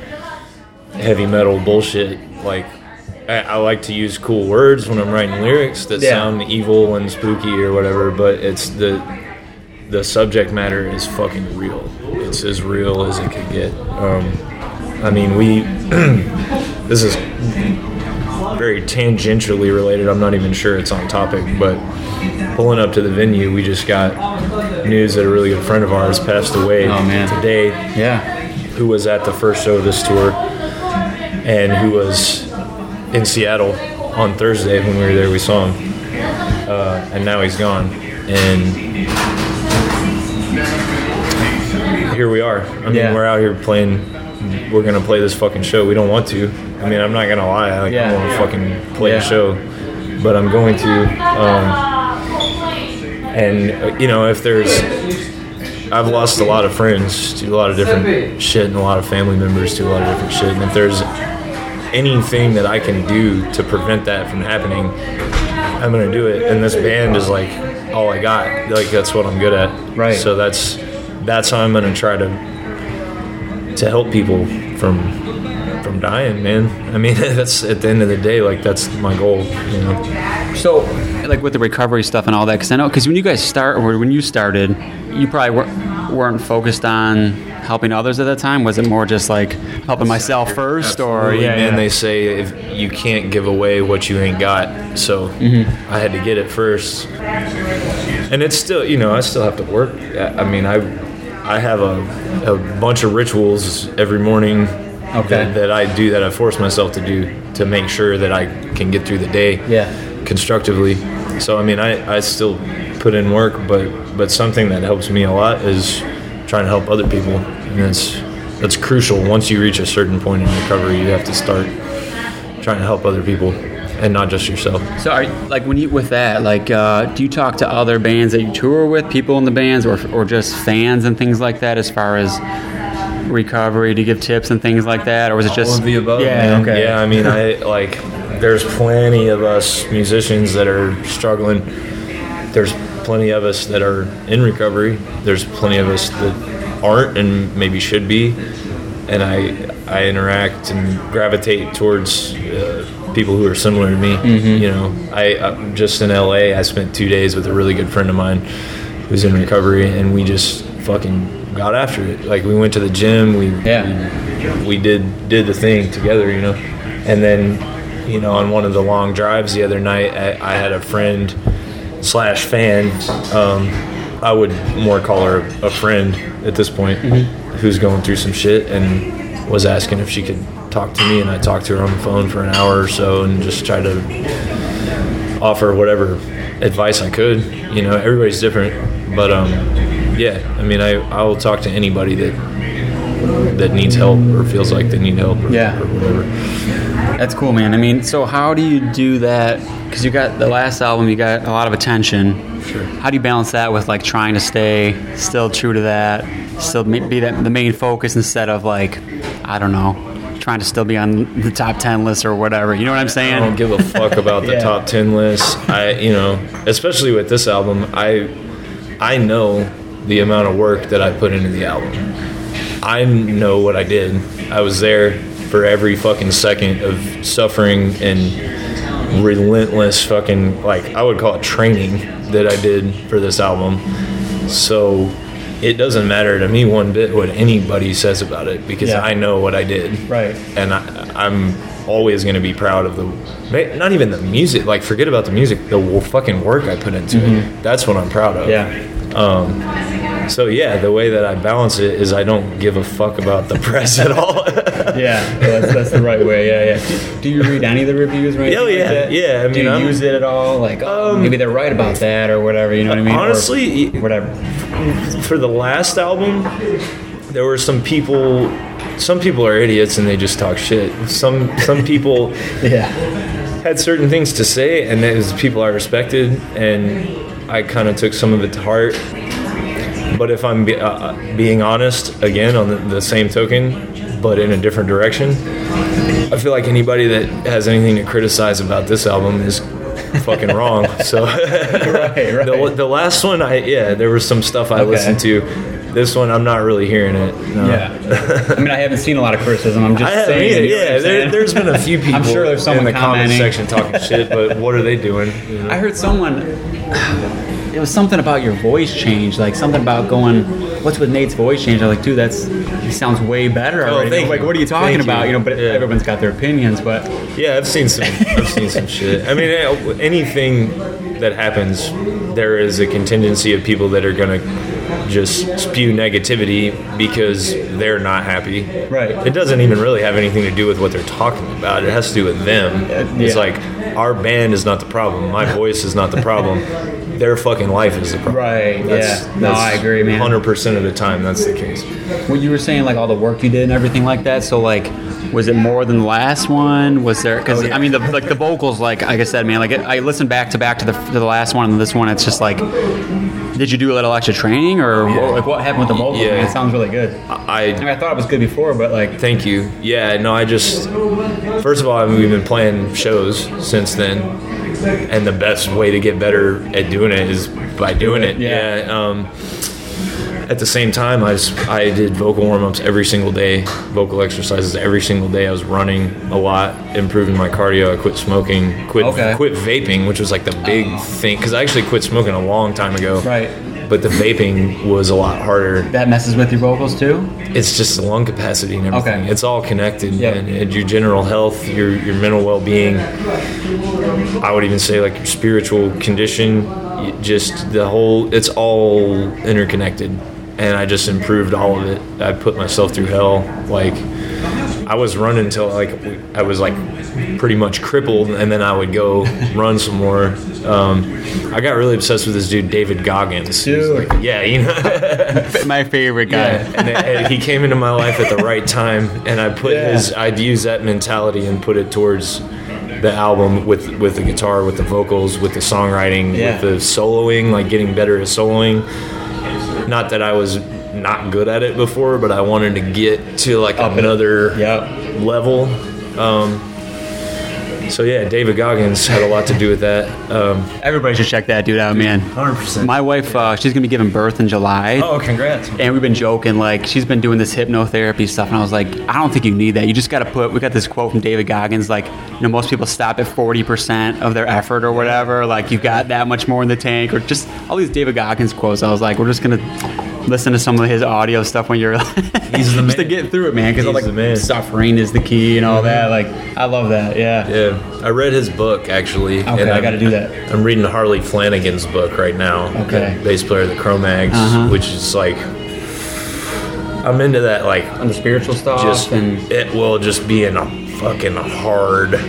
heavy metal bullshit. Like, I, I like to use cool words when I'm writing lyrics that yeah. sound evil and spooky or whatever, but it's the... The subject matter is fucking real. It's as real as it could get. Um, I mean, we... This is very tangentially related. I'm not even sure it's on topic, but... Pulling up to the venue, we just got news that a really good friend of ours passed away oh, man. today. Yeah, who was at the first show of this tour, and who was in Seattle on Thursday when we were there. We saw him, uh, and now he's gone. And here we are. I mean, yeah. we're out here playing. We're gonna play this fucking show. We don't want to. I mean, I'm not gonna lie. Like, yeah. I want to fucking play yeah. a show, but I'm going to. Um, And, you know, if there's... I've lost a lot of friends to a lot of different shit and a lot of family members to a lot of different shit. And if there's anything that I can do to prevent that from happening, I'm going to do it. And this band is, like, all I got. Like, that's what I'm good at. Right. So that's that's how I'm going to try to to help people from from dying, man. I mean, that's, at the end of the day, like, that's my goal, you know. So... like with the recovery stuff and all that, because I know, because when you guys start or when you started, you probably were, weren't focused on helping others at that time. Was it more just like helping myself first? Absolutely. Or yeah, and yeah. they say if you can't give away what you ain't got, so mm-hmm. I had to get it first, and it's still, you know, I still have to work. I mean, I I have a, a bunch of rituals every morning. Okay. that, that I do that I force myself to do to make sure that I can get through the day. Yeah. Constructively. So I mean, I, I still put in work, but but something that helps me a lot is trying to help other people, and that's that's crucial. Once you reach a certain point in recovery, you have to start trying to help other people and not just yourself. So, are, like when you with that, like uh, do you talk to other bands that you tour with, people in the bands, or or just fans and things like that, as far as recovery, to give tips and things like that, or was it just all of the above? Yeah, man. Okay. Yeah, I mean, I like. There's plenty of us musicians that are struggling. There's plenty of us that are in recovery. There's plenty of us that aren't and maybe should be. And I I interact and gravitate towards uh, people who are similar to me. Mm-hmm. You know, I I'm just in L A, I spent two days with a really good friend of mine who's in recovery, and we just fucking got after it. Like, we went to the gym. We yeah. we, we did did the thing together. You know, and then. You know, on one of the long drives the other night, I, I had a friend slash fan. Um, I would more call her a friend at this point, mm-hmm. who's going through some shit. And was asking if she could talk to me, and I talked to her on the phone for an hour or so and just tried to offer whatever advice I could. You know, everybody's different, but um, yeah, I mean, I, I will talk to anybody that that needs help or feels like they need help or, yeah. or whatever. That's cool, man. I mean, so how do you do that? Because you got the last album, you got a lot of attention. Sure. How do you balance that with like trying to stay still true to that, still be that, the main focus instead of like, I don't know, trying to still be on the top ten list or whatever. You know what I'm saying? I don't give a fuck about the yeah. top ten list. I, you know, especially with this album, I, I know the amount of work that I put into the album. I know what I did. I was there for every fucking second of suffering and relentless fucking, like, I would call it training that I did for this album. So it doesn't matter to me one bit what anybody says about it because yeah. I know what I did. Right. And I, I'm always going to be proud of the, not even the music, like, forget about the music, the fucking work I put into mm-hmm. it. That's what I'm proud of. Yeah. Um, So, yeah, the way that I balance it is I don't give a fuck about the press at all. yeah, that's, that's the right way, yeah, yeah. Do you read any of the reviews right now? Oh, yeah, like yeah. I mean, Do you I'm, use it at all? Like, um, maybe they're right about that or whatever, you know what I mean? Honestly, or whatever. For the last album, there were some people, some people are idiots and they just talk shit. Some, some people yeah. had certain things to say, and it was people I respected, and I kind of took some of it to heart. But if I'm be, uh, being honest, again, on the, the same token, but in a different direction, I feel like anybody that has anything to criticize about this album is fucking wrong. So right, right. The, the last one, I yeah, there was some stuff I okay. listened to. This one, I'm not really hearing it. No. Yeah, I mean, I haven't seen a lot of criticism. I'm just I saying. Either, yeah, there, there's been a few people I'm sure there's someone in the comment section talking shit, but what are they doing? You know? I heard someone... It was something about your voice change, like something about going, what's with Nate's voice change? I was like, dude, that's he sounds way better already. Oh, thank like, you. What are you talking thank about? You, you know, but yeah. everyone's got their opinions, but yeah, I've seen some, I've seen some shit. I mean, anything that happens, there is a contingency of people that are gonna just spew negativity because they're not happy. Right. It doesn't even really have anything to do with what they're talking about. It has to do with them. Yeah. It's like our band is not the problem. My voice is not the problem. Their fucking life is the problem. Right, that's, yeah. No, that's I agree, man. one hundred percent of the time, that's the case. Well, you were saying, like, all the work you did and everything like that, so, like, was it more than the last one? Was there... Because, oh, yeah. I mean, the, like, the vocals, like, like I said, man, like, it, I listened back to back to the, to the last one and this one, it's just, like, did you do a little extra training, or, yeah. or like, what happened with the vocals? Yeah. Man, it sounds really good. I, I mean, I thought it was good before, but, like... Thank you. Yeah, no, I just... First of all, I mean, we've been playing shows since then. And the best way to get better at doing it is by doing it. Yeah. yeah um, at the same time, I, was, I did vocal warm-ups every single day, vocal exercises every single day. I was running a lot, improving my cardio. I quit smoking, quit okay. quit vaping, which was like the big oh. thing. Because I actually quit smoking a long time ago. Right. But the vaping was a lot harder. That messes with your vocals too? It's just the lung capacity and everything. Okay. It's all connected. Yep. And, and your general health, your your mental well-being, I would even say like your spiritual condition, just the whole, it's all interconnected. And I just improved all of it. I put myself through hell. Like I was running until like I was like pretty much crippled, and then I would go run some more. Um, I got really obsessed with this dude, David Goggins. Dude. Like, yeah, you know, my favorite guy. Yeah. And, and he came into my life at the right time, and I put yeah. his. I'd use that mentality and put it towards the album with with the guitar, with the vocals, with the songwriting, yeah. with the soloing, like getting better at soloing. Not that I was not good at it before, but I wanted to get to like Up another yep. level. Um, So, yeah, David Goggins had a lot to do with that. Um, Everybody should check that dude out, man. one hundred percent. My wife, uh, she's going to be giving birth in July. Oh, congrats. And we've been joking. Like, she's been doing this hypnotherapy stuff, and I was like, I don't think you need that. You just got to put – we got this quote from David Goggins, like, you know, most people stop at forty percent of their effort or whatever. Like, you've got that much more in the tank, or just all these David Goggins quotes. I was like, we're just going to – listen to some of his audio stuff when you're he's the man. Just to get through it, man, because like suffering is the key and all that. Like, I love that. Yeah. Yeah. I read his book actually. Okay, and I got to do that. I'm reading Harley Flanagan's book right now. Okay. The bass player of the Cro-Mags, uh-huh. which is like. I'm into that, like... And the spiritual stuff? Just, and... It will just be in a fucking hard...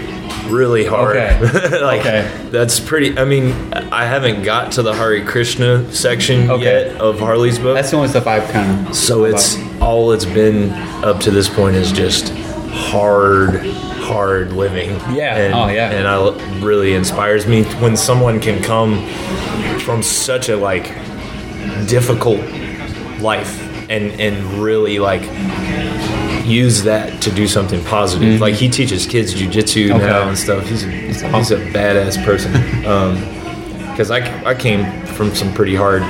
Really hard. Okay. Like, okay. That's pretty... I mean, I haven't got to the Hare Krishna section okay. yet of Harley's book. That's the only stuff I've kind of... So it's... About. All it's been up to this point is just hard... hard living. Yeah. And, oh, yeah. And I really inspires me when someone can come from such a, like, difficult life and, and really, like, use that to do something positive. Mm-hmm. Like, he teaches kids jiu-jitsu okay. now and stuff. He's a, he's a, he's a badass person. Um, 'cause I, I came from some pretty hard...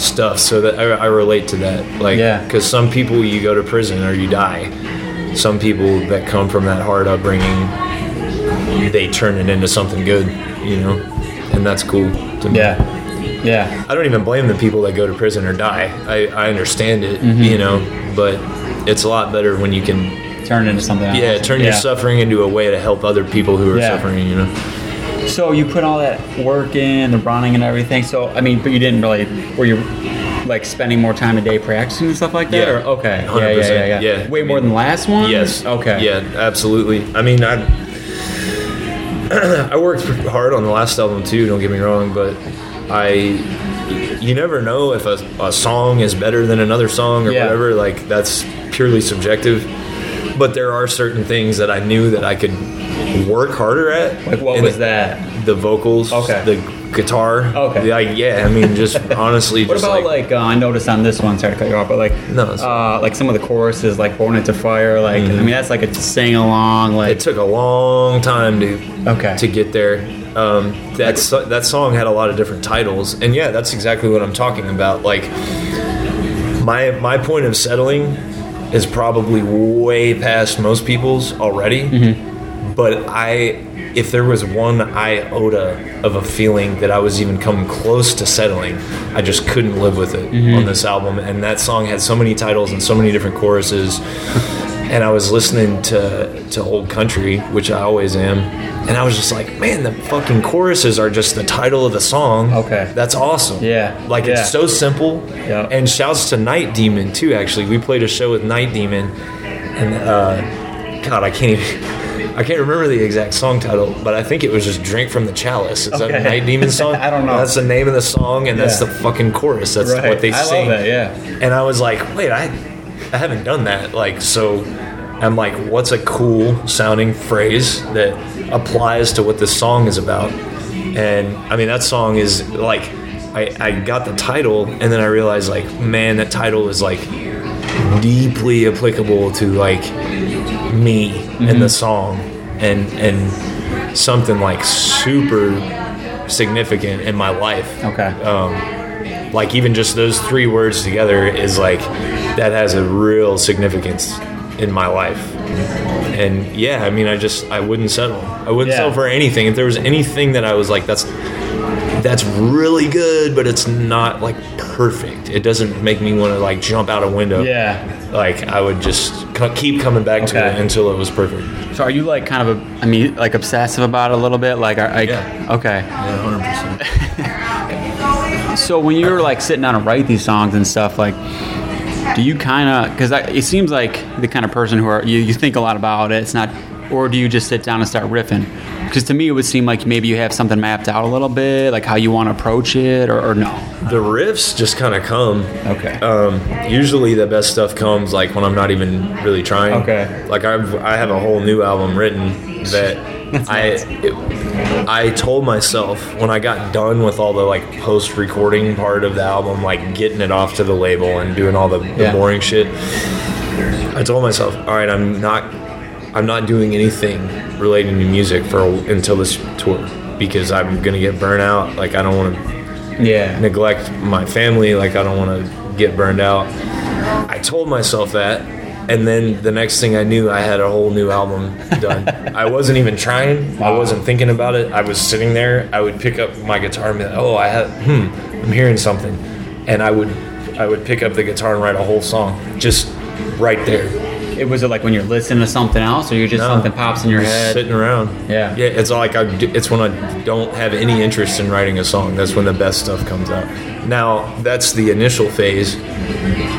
stuff, so that I, I relate to that. Like, because yeah. some people, you go to prison or you die. Some people that come from that hard upbringing, they turn it into something good, you know, and that's cool to me. Yeah. Yeah. I don't even blame the people that go to prison or die. I, I understand it, mm-hmm. you know, but it's a lot better when you can turn into something else. Yeah, turn yeah. your suffering into a way to help other people who are yeah. suffering, you know. So you put all that work in, the running and everything. So, I mean, but you didn't really, were you like spending more time a day practicing and stuff like that? Yeah. Or, okay. Yeah, yeah, yeah, yeah, yeah. Way I mean, more than the last one? Yes. Okay. Yeah, absolutely. I mean, I I worked hard on the last album too, don't get me wrong, but I, you never know if a, a song is better than another song or yeah. whatever. Like, that's purely subjective. But there are certain things that I knew that I could work harder at. Like, what and was the, that? The vocals, okay. the guitar. Okay. Like, yeah, I mean, just honestly. What just about, like, like uh, I noticed on this one, sorry to cut you off, but, like, no, uh, like some of the choruses, like, Born Into Fire, like, mm-hmm. I mean, that's like a sing-along. Like. It took a long time to, okay. to get there. Um, that, so, that song had a lot of different titles. And, yeah, that's exactly what I'm talking about. Like, my my point of settling... is probably way past most people's already, mm-hmm. but I, if there was one iota of a feeling that I was even coming close to settling, I just couldn't live with it mm-hmm. on this album. And that song had so many titles and so many different choruses. And I was listening to to old country, which I always am, and I was just like, man, the fucking choruses are just the title of the song. Okay. That's awesome. Yeah. Like, yeah. it's so simple. Yeah. And shouts to Night Demon, too, actually. We played a show with Night Demon, and, uh, God, I can't even, I can't remember the exact song title, but I think it was just Drink from the Chalice. Is okay. that a Night Demon song? I don't know. That's the name of the song, and yeah. that's the fucking chorus. That's right. what they I sing. I love that, yeah. And I was like, wait, I... I haven't done that, like, so I'm like, what's a cool sounding phrase that applies to what this song is about? And I mean, that song is like, I, I got the title and then I realized, like, man, that title is like deeply applicable to, like, me mm-hmm. and the song and and something like super significant in my life. Okay. Um, like, even just those three words together is, like, that has a real significance in my life. And, yeah, I mean, I just, I wouldn't settle. I wouldn't yeah. settle for anything. If there was anything that I was like, that's that's really good, but it's not, like, perfect. It doesn't make me want to, like, jump out a window. Yeah. Like, I would just keep coming back okay. to it until it was perfect. So are you, like, kind of, a, I mean, like, obsessive about it a little bit? Like, are, like yeah. okay. Yeah, one hundred percent. So when you're, like, sitting down to write these songs and stuff, like, do you kind of, because it seems like the kind of person who are, you, you think a lot about it, it's not, or do you just sit down and start riffing? Because to me it would seem like maybe you have something mapped out a little bit, like how you want to approach it, or, or no? The riffs just kind of come. Okay. Um, usually the best stuff comes, like, when I'm not even really trying. Okay. Like, I've, I have a whole new album written that... That's I it, I told myself when I got done with all the, like, post-recording part of the album, like getting it off to the label and doing all the, the yeah. boring shit, I told myself, all right, I'm not I'm not doing anything relating to music for until this tour, because I'm gonna get burnt out. Like, I don't want to yeah. neglect my family. Like, I don't want to get burned out. I told myself that. And then the next thing I knew, I had a whole new album done. I wasn't even trying. Wow. I wasn't thinking about it. I was sitting there. I would pick up my guitar and be like, oh, I have, hmm, I'm hearing something. And I would I would pick up the guitar and write a whole song just right there. It was it like when you're listening to something else, or you're just no, something pops in your head? Sitting around. Yeah. Yeah, it's like I, it's when I don't have any interest in writing a song. That's when the best stuff comes out. Now, that's the initial phase.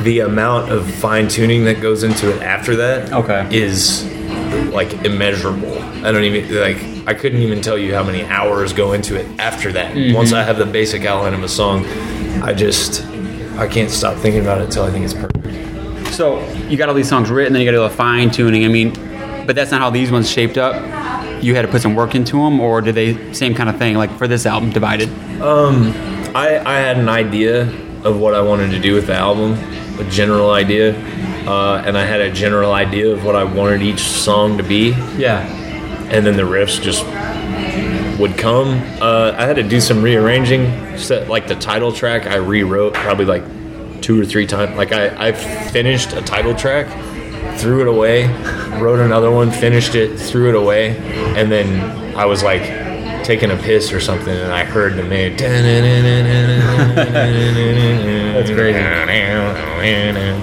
the amount of fine-tuning that goes into it after that okay. is, like, immeasurable. I don't even, like... I couldn't even tell you how many hours go into it after that. Mm-hmm. Once I have the basic outline of a song, I just, I can't stop thinking about it until I think it's perfect. So you got all these songs written, then you got to do a fine tuning. I mean, but that's not how these ones shaped up. You had to put some work into them, or did they, same kind of thing, like for this album, Divided? Um, I, I had an idea of what I wanted to do with the album, a general idea. Uh, and I had a general idea of what I wanted each song to be. Yeah. And then the riffs just would come. Uh, I had to do some rearranging. Set, like the title track, I rewrote probably like two or three times. Like I, I finished a title track, threw it away, wrote another one, finished it, threw it away, and then I was like taking a piss or something, and I heard the man. That's crazy. Yeah.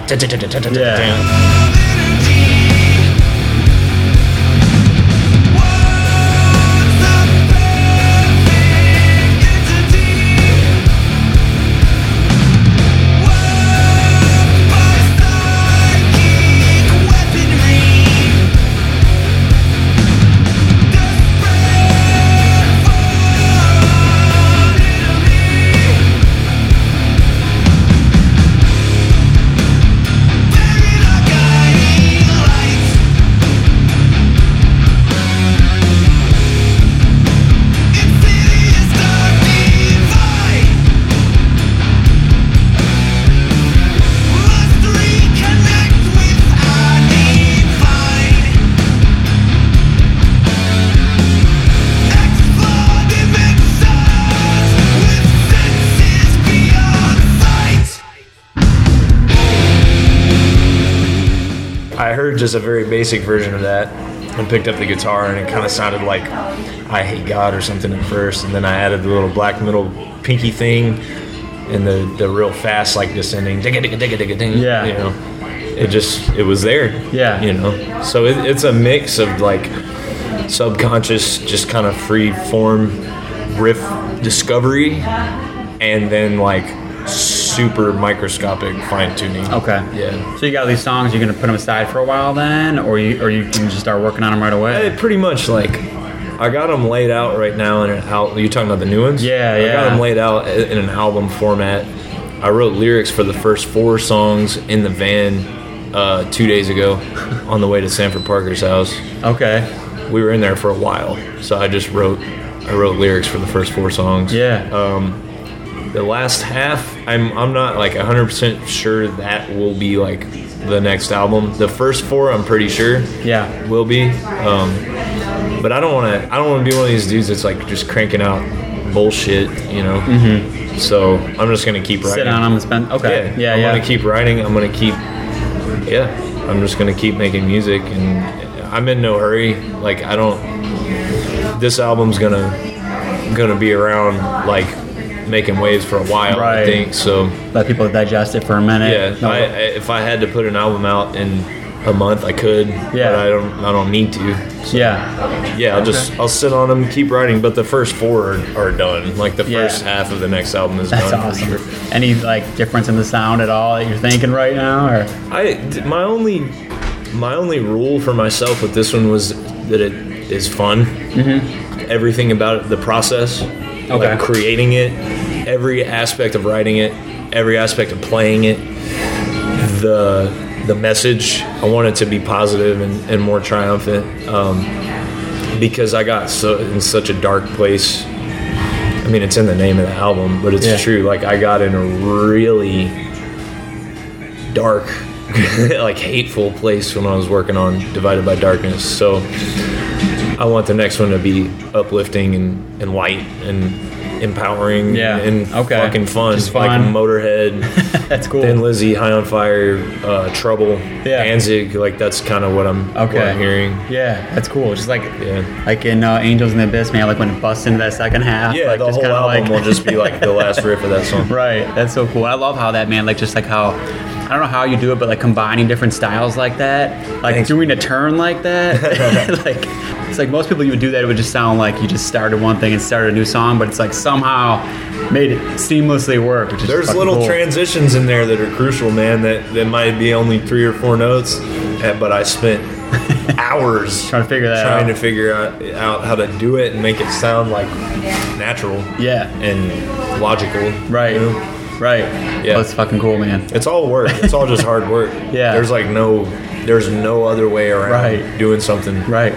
Just a very basic version of that, and picked up the guitar, and it kind of sounded like I Hate God or something at first, and then I added the little black middle pinky thing and the, the real fast like descending digga digga digga digga ding. Yeah, you know, it just it was there. Yeah, you know, so it, it's a mix of like subconscious, just kind of free form riff discovery, and then like super microscopic fine-tuning. Okay. Yeah. So you got these songs, you're going to put them aside for a while then, or you or you can just start working on them right away? I, pretty much, like, I got them laid out right now in an album. You're talking about the new ones? Yeah, I yeah. I got them laid out in an album format. I wrote lyrics for the first four songs in the van uh, two days ago on the way to Sanford Parker's house. Okay. We were in there for a while, so I just wrote, I wrote lyrics for the first four songs. Yeah. Um... The last half, I'm I'm not like one hundred percent sure that will be like the next album. The first four, I'm pretty sure. Yeah, will be. Um, but I don't want to. I don't want to be one of these dudes that's like just cranking out bullshit, you know. Mm-hmm. So I'm just gonna keep writing. Sit on them and spend. Okay. Yeah. Yeah. I'm yeah. gonna keep writing. I'm gonna keep. Yeah. I'm just gonna keep making music, and I'm in no hurry. Like I don't. This album's gonna gonna be around like. Making waves for a while, right. I think so. Let people digest it for a minute. Yeah, I, if I had to put an album out in a month, I could. Yeah, but I don't. I don't need to. So, yeah, yeah. I'll okay. just I'll sit on them, keep writing. But the first four are, are done. Like the yeah. first half of the next album is That's done. That's awesome. For sure. Any like difference in the sound at all that you're thinking right now, or I my only my only rule for myself with this one was that it is fun. Mm-hmm. Everything about it, the process. Okay. Like creating it, every aspect of writing it, every aspect of playing it, the the message, I want it to be positive and, and more triumphant, um, because I got so in such a dark place. I mean, it's in the name of the album, but it's yeah. true. Like I got in a really dark, like hateful place when I was working on Divided by Darkness. So I want the next one to be uplifting and, and light and empowering yeah. and okay. fucking fun. Just fun. Like Motorhead. That's cool. Thin Lizzy, High on Fire, uh, Trouble, yeah. Danzig. Like, that's kind of what I'm, okay. what I'm hearing. Yeah, that's cool. Just like yeah. like in uh, Angels in the Abyss, man, like when it busts into that second half. Yeah, like, the just whole album like... will just be like the last riff of that song. Right. That's so cool. I love how that, man, like just like how I don't know how you do it, but like combining different styles like that, like Thanks. doing a turn like that, like it's like most people you would do that, it would just sound like you just started one thing and started a new song, but it's like somehow made it seamlessly work. Which is There's little cool. transitions in there that are crucial, man. That that might be only three or four notes, but I spent. hours trying to figure that trying out. to figure out, out how to do it and make it sound like natural, yeah, and logical, right, you know? right, yeah. That's fucking cool, man. It's all work. It's all just hard work. Yeah. There's like no, there's no other way around right. doing something right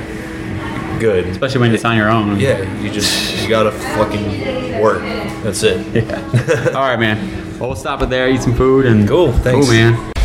good, especially when it's on your own. Yeah, you just you gotta fucking work. That's it. Yeah. All right, man. Well, we'll stop it there. Eat some food and cool. Thanks, cool, man.